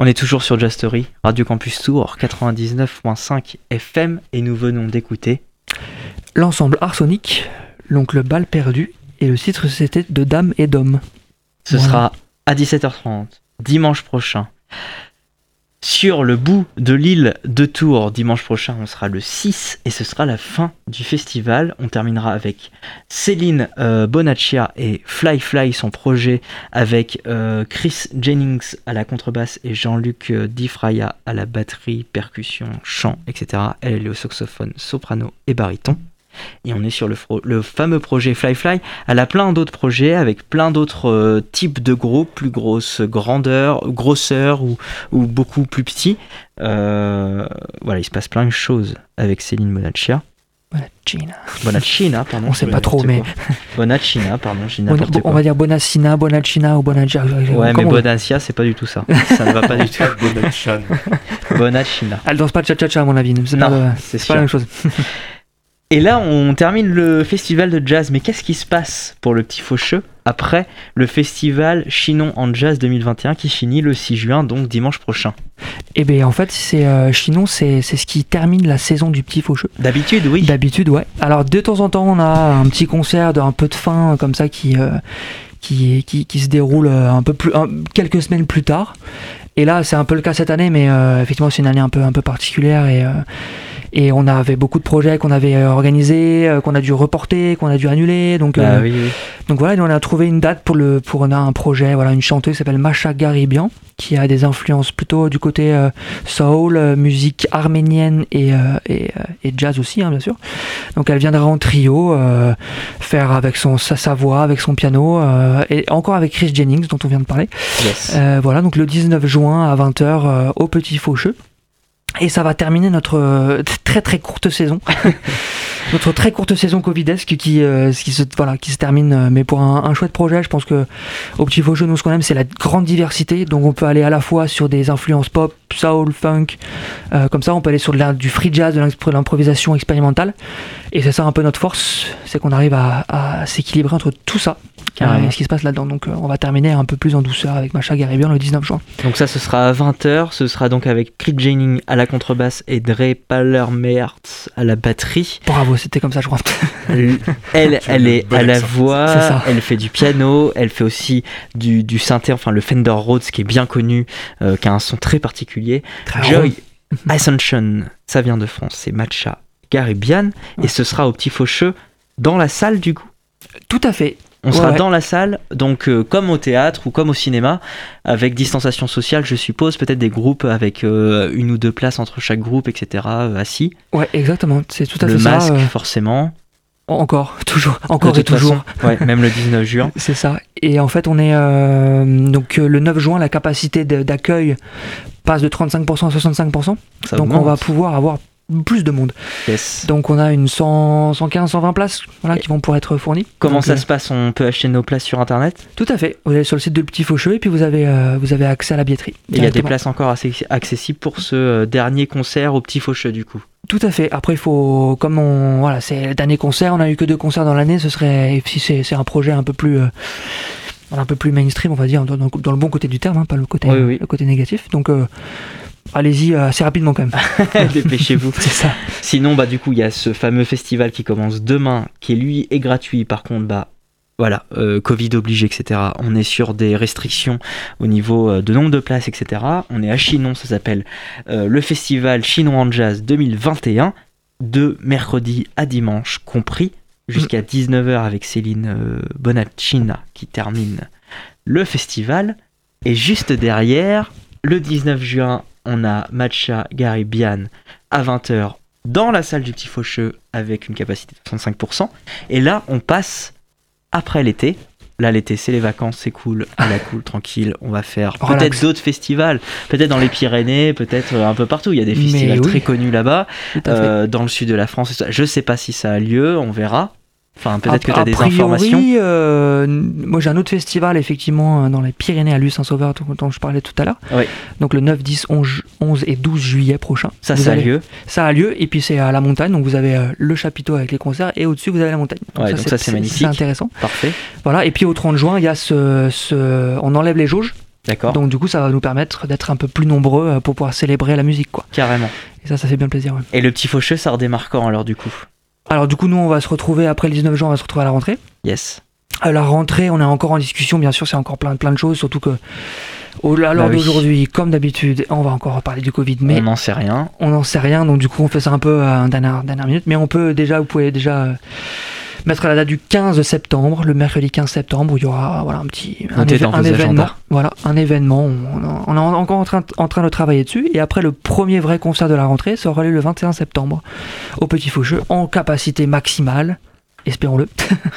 On est toujours sur Jazz Story, Radio Campus Tours, quatre-vingt-dix-neuf virgule cinq F M, et nous venons d'écouter l'ensemble Arsonic, l'oncle Bal perdu, et le titre c'était De Dames et d'Hommes. Ce voilà. sera à dix-sept heures trente, dimanche prochain. Sur le bout de l'île de Tours, dimanche prochain, on sera le six et ce sera la fin du festival. On terminera avec Céline euh, Bonacina et Fly Fly, son projet, avec euh, Chris Jennings à la contrebasse et Jean-Luc euh, Difraya à la batterie, percussion, chant, et cetera. Elle est au saxophone, soprano et baryton. Et on est sur le, fro- le fameux projet Fly Fly. Elle a plein d'autres projets avec plein d'autres euh, types de groupes, plus grosses grandeurs, grosseurs ou, ou beaucoup plus petits. Euh, voilà, il se passe plein de choses avec Céline Bonacina. Bonacina. Bonacina, pardon. On ne sait pas trop, mais. Bonacina, pardon, j'ai n'importe bon, quoi. On va dire Bonacina, Bonacina ou Bonacina. Ouais, Comment mais Bonacina, c'est pas du tout ça. Ça ne va pas du tout. Bonacina. Bonacina. Elle danse pas cha-cha-cha, à mon avis. C'est non, pas, euh, c'est, c'est pas la même chose. Et là, on termine le festival de jazz. Mais qu'est-ce qui se passe pour le Petit Faucheux après le festival Chinon en Jazz deux mille vingt et un qui finit le six juin, donc dimanche prochain? Eh bien, en fait, c'est, euh, Chinon, c'est, c'est ce qui termine la saison du Petit Faucheux. D'habitude, oui. D'habitude, ouais. Alors, de temps en temps, on a un petit concert d'un peu de fin, comme ça, qui, euh, qui, qui, qui se déroule un peu plus, un, quelques semaines plus tard. Et là, c'est un peu le cas cette année, mais euh, effectivement, c'est une année un peu, un peu particulière et... Euh, Et on avait beaucoup de projets qu'on avait organisés, qu'on a dû reporter, qu'on a dû annuler. Donc, bah, euh, oui, oui. donc voilà, on a trouvé une date pour le, pour on a un projet, voilà, une chanteuse qui s'appelle Macha Gallibian, qui a des influences plutôt du côté euh, soul, musique arménienne et, euh, et, et jazz aussi, hein, bien sûr. Donc elle viendra en trio, euh, faire avec son, sa, sa voix, avec son piano, euh, et encore avec Chris Jennings, dont on vient de parler. Yes. Euh, voilà, donc le dix-neuf juin à vingt heures euh, au Petit Faucheux. Et ça va terminer notre très très courte saison, notre très courte saison covidesque qui euh, qui se voilà qui se termine. Mais pour un, un chouette projet, je pense que au Petit Faucheux, nous ce qu'on aime, c'est la grande diversité. Donc on peut aller à la fois sur des influences pop, soul, funk, euh, comme ça. On peut aller sur de la, du free jazz, de l'improvisation expérimentale. Et c'est ça un peu notre force, c'est qu'on arrive à, à s'équilibrer entre tout ça. Carrément. Et ce qui se passe là-dedans. Donc euh, on va terminer un peu plus en douceur avec Macha Gallibian le dix-neuf juin. Donc ça, ce sera à vingt heures. Ce sera donc avec Chris Jennings à la contrebasse et Dre Palmer-Mehertz à la batterie. Bravo, c'était comme ça, je crois. Elle, elle, elle est à la voix, elle fait du piano, elle fait aussi du, du synthé, enfin le Fender Rhodes qui est bien connu, euh, qui a un son très particulier. Très Joy Ascension, ça vient de France, c'est Macha Gallibian. Ouais. Et ce sera au Petit Faucheux, dans la salle du goût. Tout à fait. On sera ouais, ouais. dans la salle, donc euh, comme au théâtre ou comme au cinéma, avec distanciation sociale, je suppose, peut-être des groupes avec euh, une ou deux places entre chaque groupe, et cetera, euh, assis. Ouais, exactement, c'est tout à fait ça. Le masque, euh... forcément. Encore, toujours, encore et toujours. Façon, ouais, même le dix-neuf juin. C'est ça. Et en fait, on est euh, donc euh, le neuf juin, la capacité de, d'accueil passe de trente-cinq pour cent à soixante-cinq pour cent. Ça donc augmente. On va pouvoir avoir plus de monde. Yes. Donc on a une cent, cent quinze, cent vingt places voilà, qui vont pouvoir être fournies. Comment donc, ça euh... se passe? On peut acheter nos places sur internet? Tout à fait. Vous allez sur le site de Petit Faucheux et puis vous avez, euh, vous avez accès à la billetterie. Il y a des places encore assez accessibles pour ce euh, dernier concert au Petit Faucheux du coup? Tout à fait. Après, il faut, comme on, voilà, c'est le dernier concert, on a eu que deux concerts dans l'année, ce serait, si c'est, c'est un projet un peu plus... Euh... un peu plus mainstream, on va dire, dans, dans le bon côté du terme, hein, pas le côté, oui, oui. le côté négatif. Donc, euh, allez-y assez rapidement quand même. Dépêchez-vous. C'est ça. Sinon, bah, du coup, il y a ce fameux festival qui commence demain, qui lui est gratuit. Par contre, bah, voilà, euh, Covid obligé, et cetera. On est sur des restrictions au niveau euh, de nombre de places, et cetera. On est à Chinon, ça s'appelle euh, le festival Chinon en Jazz deux mille vingt et un, de mercredi à dimanche compris, jusqu'à dix-neuf heures avec Céline Bonacina qui termine le festival. Et juste derrière, le dix-neuf juin, on a Macha Gallibian à vingt heures dans la salle du Petit Faucheux avec une capacité de soixante-cinq pour cent. Et là, on passe après l'été. Là, l'été, c'est les vacances, c'est cool, à la cool, tranquille. On va faire peut-être Relax. d'autres festivals, peut-être dans les Pyrénées, peut-être un peu partout. Il y a des festivals oui. très connus là-bas, euh, dans le sud de la France. Je sais pas si ça a lieu, on verra. Enfin, peut-être a, que tu as des priori, informations. Euh, moi, j'ai un autre festival, effectivement, dans les Pyrénées, à Luz-Saint-Sauveur, dont je parlais tout à l'heure. Oui. Donc, le neuf, dix, onze et douze juillet prochain. Ça, ça a lieu. Ça a lieu, et puis c'est à la montagne. Donc, vous avez le chapiteau avec les concerts, et au-dessus, vous avez la montagne. Donc, ouais, ça, donc c'est, ça, c'est magnifique. C'est intéressant. Parfait. Voilà, et puis au trente juin, il y a ce, ce... on enlève les jauges. D'accord. Donc du coup, ça va nous permettre d'être un peu plus nombreux pour pouvoir célébrer la musique, quoi. Carrément. Et ça, ça fait bien plaisir, ouais. Et le petit Faucheux, ça redémarre quand, alors, du coup ? Alors du coup, nous, on va se retrouver après le dix-neuf juin, on va se retrouver à la rentrée. Yes. À la rentrée, on est encore en discussion, bien sûr, c'est encore plein, plein de choses, surtout que... Oh là, l'heure bah oui. d'aujourd'hui, comme d'habitude, on va encore parler du Covid, mais... On n'en sait rien. On n'en sait rien, donc du coup, on fait ça un peu à la dernière, dernière minute, mais on peut déjà, vous pouvez déjà... Euh... mettre à la date du quinze septembre, le mercredi quinze septembre, où il y aura voilà, un petit un, éve- un événement. Voilà, un événement. On, on est encore en train, en train de travailler dessus. Et après, le premier vrai concert de la rentrée, ça aura lieu le vingt et un septembre, au Petit Faucheux, en capacité maximale. Espérons-le.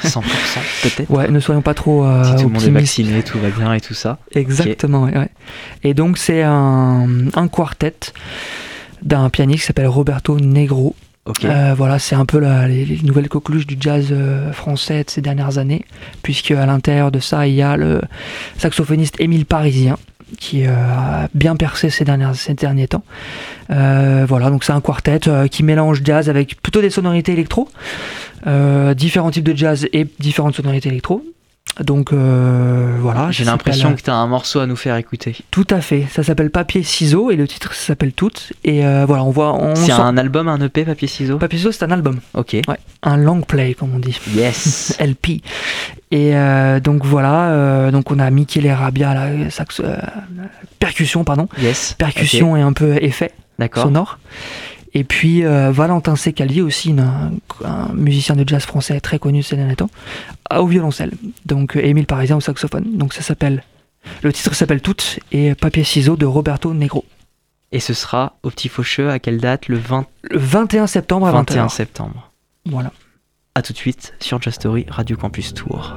cent pour cent peut-être. Ouais, ne soyons pas trop euh, si tout le monde est vacciné, tout va bien et tout ça. Exactement, okay. ouais, ouais. Et donc, c'est un, un quartet d'un pianiste qui s'appelle Roberto Negro. Okay. Euh, voilà, c'est un peu la, les, les nouvelles coqueluches du jazz euh, français de ces dernières années, puisque à l'intérieur de ça, il y a le saxophoniste Émile Parisien, qui euh, a bien percé ces, dernières, ces derniers temps. Euh, voilà, donc c'est un quartet euh, qui mélange jazz avec plutôt des sonorités électro, euh, différents types de jazz et différentes sonorités électro. Donc euh, voilà. J'ai l'impression que tu as un morceau à nous faire écouter. Tout à fait. Ça s'appelle Papier Ciseaux et le titre ça s'appelle Toutes. Et euh, voilà, on voit. On c'est sort... un album, un E P, Papier Ciseaux. Papier Ciseaux, c'est un album. Ok. Ouais. Un long play, comme on dit. Yes. L P. Et euh, donc voilà. Euh, donc on a Michele Rabbia, la sax, euh, percussion, pardon. Yes. Percussion okay. et un peu effet. D'accord. Sonore. Et puis euh, Valentin Secalvi aussi, une, un, un musicien de jazz français très connu ces derniers temps, au violoncelle. Donc Émile Parisien au saxophone. Donc ça s'appelle, le titre s'appelle Toutes et Papier Ciseaux de Roberto Negro. Et ce sera au Petit Faucheux à quelle date ? Le, vingt... le vingt et un septembre à vingt heures. vingt et un septembre. Voilà. À tout de suite sur Jazz Story Radio Campus Tours.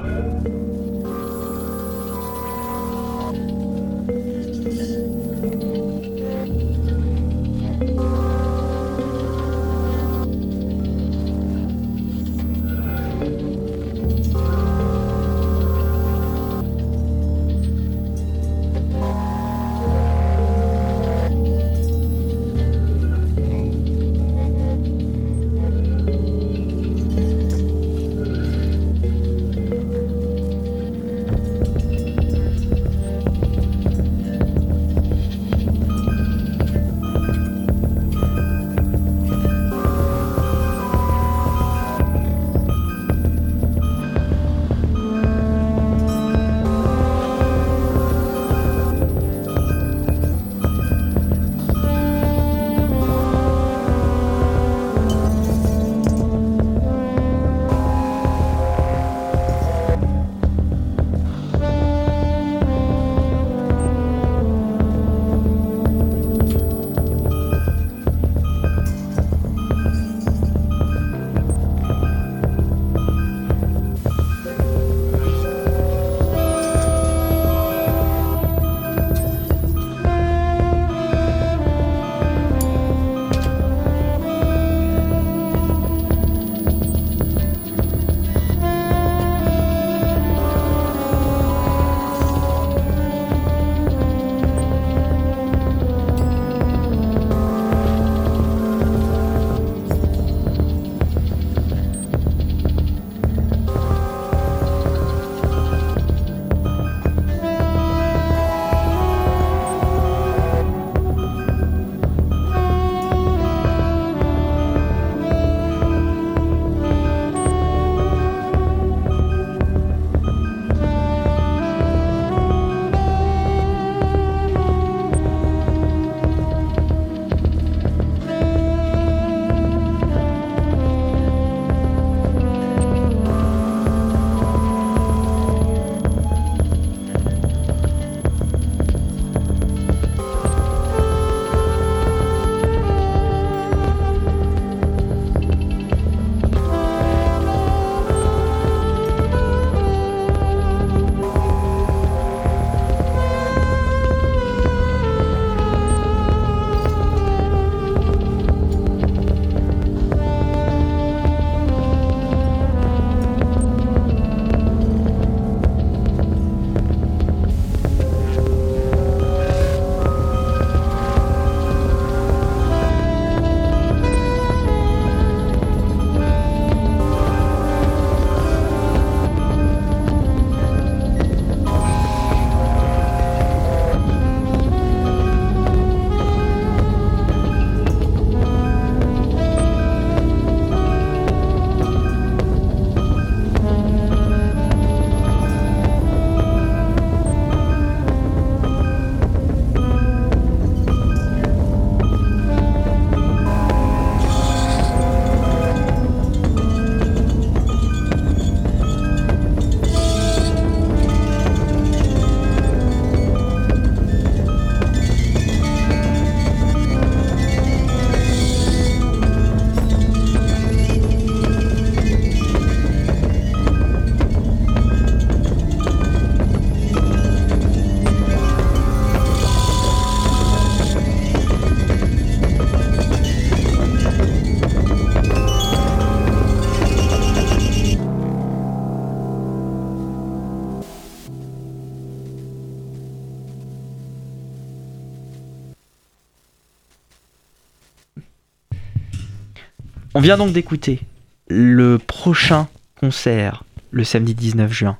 On vient donc d'écouter le prochain concert, le samedi dix-neuf juin,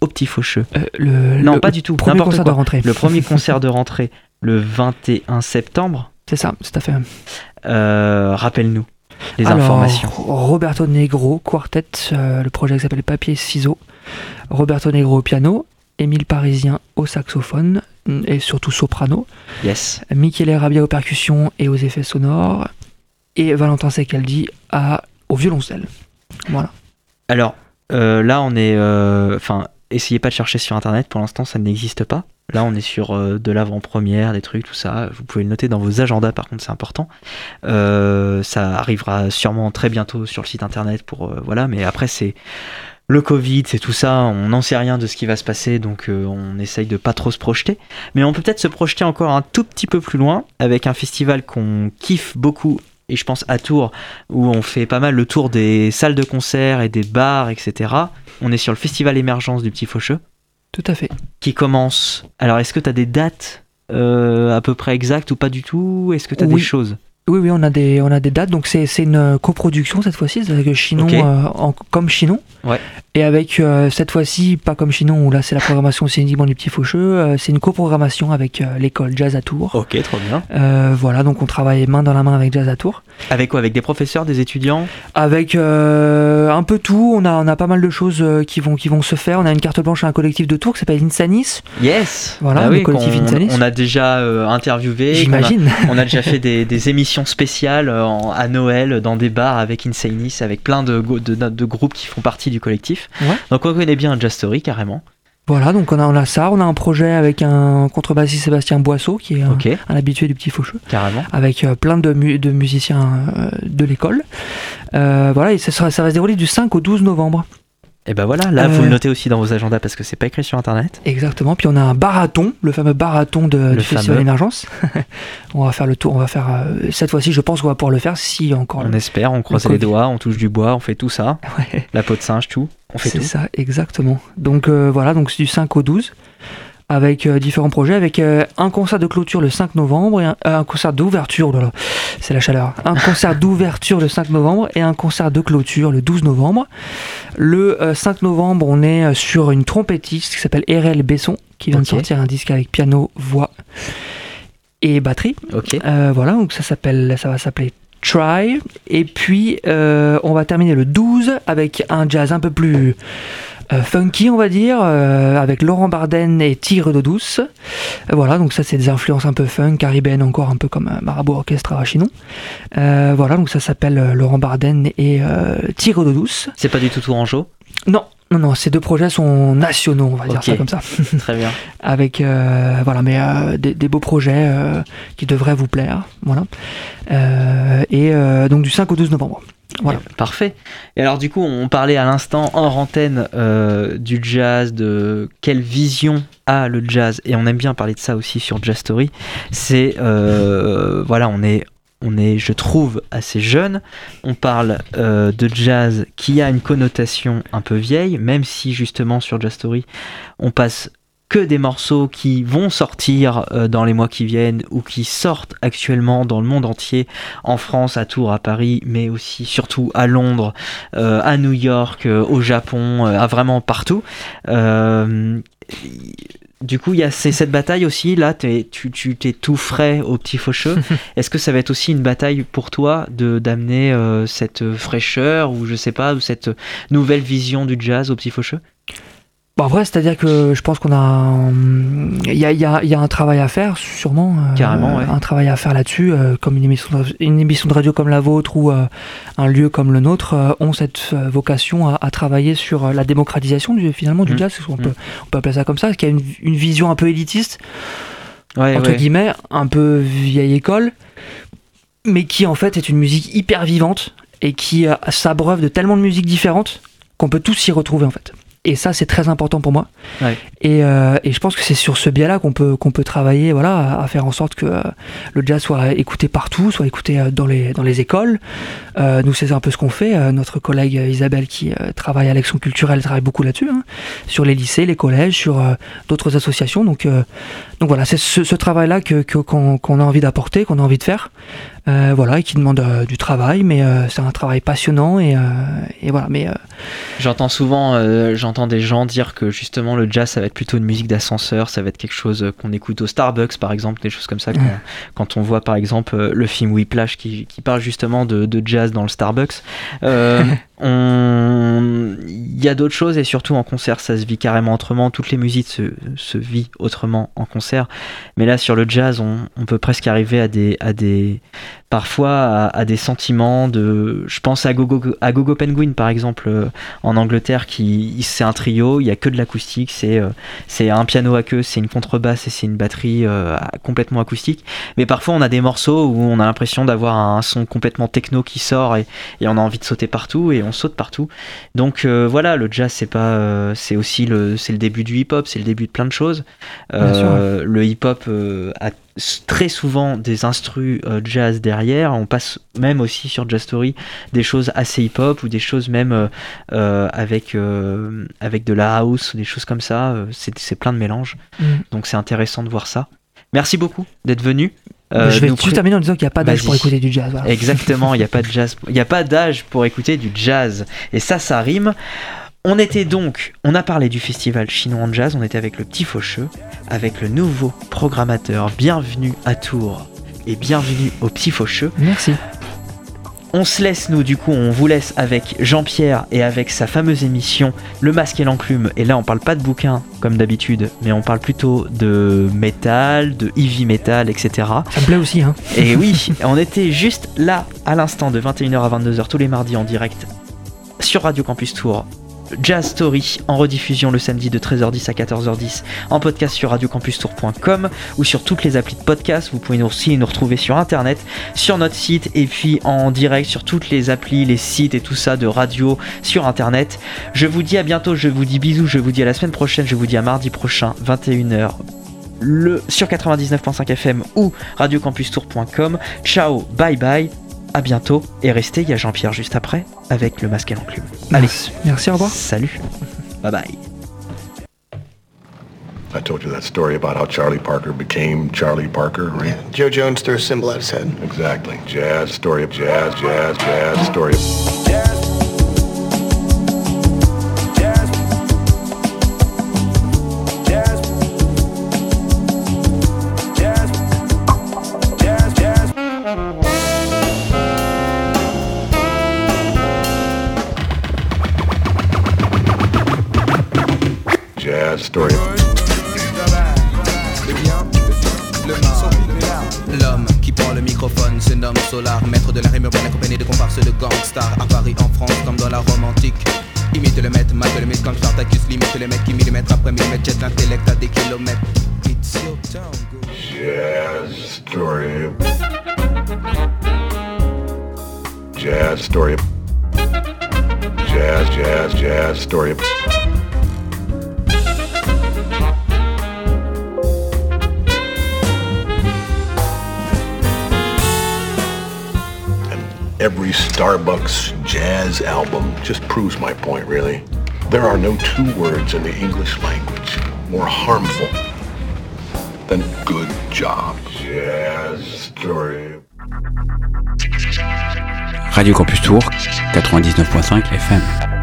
au Petit Faucheux. Euh, le, non, le, pas du tout. Le premier concert quoi. de rentrée. Le premier concert de rentrée, le vingt et un septembre. C'est ça, tout à fait. Euh, rappelle-nous les Alors, informations. Roberto Negro, quartet, euh, le projet qui s'appelle Papier Ciseaux. Roberto Negro au piano, Émile Parisien au saxophone et surtout soprano. Yes. Michele Rabia aux percussions et aux effets sonores. Et Valentin Secaldi à, au violoncelle. Voilà. Alors, euh, là, on est... Enfin, euh, essayez pas de chercher sur Internet. Pour l'instant, ça n'existe pas. Là, on est sur euh, de l'avant-première, des trucs, tout ça. Vous pouvez le noter dans vos agendas, par contre, c'est important. Euh, ça arrivera sûrement très bientôt sur le site Internet pour... Euh, voilà, mais après, c'est... Le Covid, c'est tout ça, on n'en sait rien de ce qui va se passer, donc euh, on essaye de pas trop se projeter. Mais on peut peut-être se projeter encore un tout petit peu plus loin, avec un festival qu'on kiffe beaucoup, et je pense à Tours, où on fait pas mal le tour des salles de concert et des bars, et cetera. On est sur le festival Émergence du Petit Faucheux. Tout à fait. Qui commence. Alors, est-ce que tu as des dates euh, à peu près exactes ou pas du tout ? Est-ce que tu as oui. des choses ? Oui, oui, on a des, on a des dates. Donc c'est, c'est une coproduction cette fois-ci, c'est avec Chinon okay. euh, en, comme Chinon. Ouais. Et avec euh, cette fois-ci, pas comme Chinon où là c'est la programmation c'est uniquement du Petit Faucheux. Euh, c'est une coprogrammation avec euh, l'école Jazz à Tours. Ok, trop bien. Euh, voilà, donc on travaille main dans la main avec Jazz à Tours. Avec quoi ? Avec des professeurs, des étudiants ? Avec euh, un peu tout. On a, on a pas mal de choses qui vont, qui vont se faire. On a une carte blanche à un collectif de Tours qui s'appelle Insanis. Yes. Voilà, ah oui, le collectif Insanis. On a déjà euh, interviewé. J'imagine. On a, on a déjà fait des, des émissions spéciale en, à Noël dans des bars avec Insanis, avec plein de, de, de, de groupes qui font partie du collectif. Ouais. Donc on connaît bien Jazz Story carrément. Voilà, donc on a, on a ça, on a un projet avec un contrebassiste Sébastien Boisseau qui est un, okay. un habitué du Petit Faucheux. Carrément. Avec euh, plein de, mu- de musiciens euh, de l'école. Euh, voilà, et ça, sera, ça va se dérouler du cinq au douze novembre. Et ben voilà, là euh... vous le notez aussi dans vos agendas parce que c'est pas écrit sur internet. Exactement, puis on a un barathon, le fameux barathon de, du festival Émergence. On va faire le tour, on va faire, euh, cette fois-ci je pense qu'on va pouvoir le faire si encore. On le... espère, on croise le les doigts, on touche du bois, on fait tout ça, ouais. La peau de singe, tout, on fait c'est tout. C'est ça, exactement. Donc euh, voilà, donc c'est du cinq au douze, avec euh, différents projets, avec euh, un concert de clôture le cinq novembre, et un, euh, un concert d'ouverture, là, là, c'est la chaleur, un concert d'ouverture le cinq novembre et un concert de clôture le douze novembre. Le euh, cinq novembre, on est sur une trompettiste qui s'appelle R L Besson, qui vient okay. de sortir un disque avec piano, voix et batterie. Okay. Euh, voilà, donc ça, s'appelle, ça va s'appeler Try. Et puis, euh, on va terminer le douze avec un jazz un peu plus... Euh, funky on va dire euh, avec Laurent Barden et Tire d'eau douce euh, voilà donc ça c'est des influences un peu funk caribéennes encore un peu comme euh, Marabou Orchestra à Chinon euh, voilà donc ça s'appelle euh, Laurent Barden et euh, Tire d'eau douce. C'est pas du tout Tourangeau ? Non non non ces deux projets sont nationaux on va okay. dire ça comme ça. Très bien. Avec euh, voilà mais euh, des, des beaux projets euh, qui devraient vous plaire voilà euh, et euh, donc du cinq au douze novembre. Voilà. Parfait. Et alors du coup, on parlait à l'instant en antenne euh, du jazz, de quelle vision a le jazz, et on aime bien parler de ça aussi sur Jazz Story. C'est euh, voilà, on est, on est, je trouve, assez jeune. On parle euh, de jazz qui a une connotation un peu vieille, même si justement sur Jazz Story, on passe que des morceaux qui vont sortir dans les mois qui viennent ou qui sortent actuellement dans le monde entier, en France, à Tours, à Paris, mais aussi surtout à Londres, euh, à New York, euh, au Japon, euh, à vraiment partout. Euh, du coup, il y a ces, cette bataille aussi, là, t'es, tu, tu t'es tout frais au Petit Faucheux. Est-ce que ça va être aussi une bataille pour toi de, d'amener euh, cette fraîcheur ou je sais pas, ou cette nouvelle vision du jazz au Petit Faucheux ? Bon, en vrai, c'est-à-dire que je pense qu'on a, un... il y a, il y a, il y a un travail à faire, sûrement, carrément, euh, ouais. un travail à faire là-dessus, euh, comme une émission, de, une émission de radio comme la vôtre ou euh, un lieu comme le nôtre euh, ont cette euh, vocation à, à travailler sur la démocratisation du, finalement du mmh. jazz, on, mmh. peut, on peut appeler ça comme ça, parce qu'il y a une, une vision un peu élitiste, ouais, entre ouais. guillemets, un peu vieille école, mais qui en fait est une musique hyper vivante et qui euh, s'abreuve de tellement de musiques différentes qu'on peut tous s'y retrouver en fait. Et ça, c'est très important pour moi. Ouais. Et, euh, et je pense que c'est sur ce biais-là qu'on peut, qu'on peut travailler, voilà, à faire en sorte que euh, le jazz soit écouté partout, soit écouté euh, dans, les, dans les écoles. Euh, nous, c'est un peu ce qu'on fait. Euh, notre collègue euh, Isabelle, qui euh, travaille à l'action culturelle, travaille beaucoup là-dessus, hein, sur les lycées, les collèges, sur euh, d'autres associations. Donc, euh, donc voilà, c'est ce, ce travail-là que, que, qu'on, qu'on a envie d'apporter, qu'on a envie de faire. euh, voilà, et qui demande euh, du travail, mais euh, c'est un travail passionnant et, euh, et voilà. Mais euh... j'entends souvent, euh, j'entends des gens dire que justement le jazz, ça va être plutôt une musique d'ascenseur, ça va être quelque chose qu'on écoute au Starbucks par exemple, des choses comme ça. Mmh. Quand, quand on voit par exemple le film Whiplash qui, qui parle justement de, de jazz dans le Starbucks, euh, on... il y a d'autres choses et surtout en concert, ça se vit carrément autrement. Toutes les musiques se, se vivent autrement en concert, mais là sur le jazz, on, on peut presque arriver à des, à des parfois à, à des sentiments de. Je pense à Gogo, à Gogo Penguin par exemple euh, en Angleterre, qui c'est un trio, il y a que de l'acoustique, c'est euh, c'est un piano à queue, c'est une contrebasse et c'est une batterie euh, complètement acoustique. Mais parfois on a des morceaux où on a l'impression d'avoir un son complètement techno qui sort et, et on a envie de sauter partout et on saute partout. Donc euh, voilà, le jazz c'est pas euh, c'est aussi le c'est le début du hip-hop, c'est le début de plein de choses. Euh, le hip-hop euh, a très souvent des instrus euh, jazz derrière. On passe même aussi sur Jazz Story des choses assez hip-hop ou des choses même euh, avec, euh, avec de la house ou des choses comme ça. C'est, c'est plein de mélanges. Mmh. Donc c'est intéressant de voir ça. Merci beaucoup d'être venu. Euh, je vais juste pré- terminer en disant qu'il n'y a pas d'âge Vas-y. pour écouter du jazz. Voilà. Exactement, il n'y a pas de jazz, il n'y a pas d'âge pour écouter du jazz. Et ça, ça rime. On était donc, on a parlé du festival Chinon en Jazz, on était avec le Petit Faucheux, avec le nouveau programmateur. Bienvenue à Tours et bienvenue au Petit Faucheux. Merci. On se laisse, nous, du coup, on vous laisse avec Jean-Pierre et avec sa fameuse émission Le Masque et l'Enclume. Et là, on parle pas de bouquins, comme d'habitude, mais on parle plutôt de métal, de heavy metal, et cetera. Ça me plaît aussi, hein. Et oui, on était juste là, à l'instant, de vingt et une heures à vingt-deux heures, tous les mardis en direct, sur Radio Campus Tours. Jazz Story en rediffusion le samedi de treize heures dix à quatorze heures dix en podcast sur radio campus tour point com ou sur toutes les applis de podcast. Vous pouvez nous aussi nous retrouver sur internet, sur notre site et puis en direct sur toutes les applis, les sites et tout ça de radio sur internet. Je vous dis à bientôt, je vous dis bisous, je vous dis à la semaine prochaine, je vous dis à mardi prochain vingt et une heures le, sur quatre-vingt-dix-neuf virgule cinq F M ou radio campus tour point com. Ciao, bye bye. A bientôt et restez, il y a Jean-Pierre juste après avec le masque à l'enclume. Allez, merci, au revoir. Salut, bye bye. I told you that story about how Charlie Parker became Charlie Parker, right? Yeah. Joe Jones threw a symbol at his head. Exactly. Jazz story of jazz, jazz, jazz story of jazz. Story. L'homme qui prend le microphone se nomme Solar, maître de la rime urbaine accompagné de comparses de gangsters à Paris, en France, comme dans la Rome antique. Imite le maître, mate le maître comme Spartacus, limite le maître qui millimètre après millimètre jette l'intellect à des kilomètres. It's your town, go. Jazz story. Jazz story. Jazz, jazz, jazz story. Every Starbucks jazz album just proves my point, really. There are no two words in the English language more harmful than good job. Jazz story. Radio Campus Tours, quatre-vingt-dix-neuf virgule cinq F M.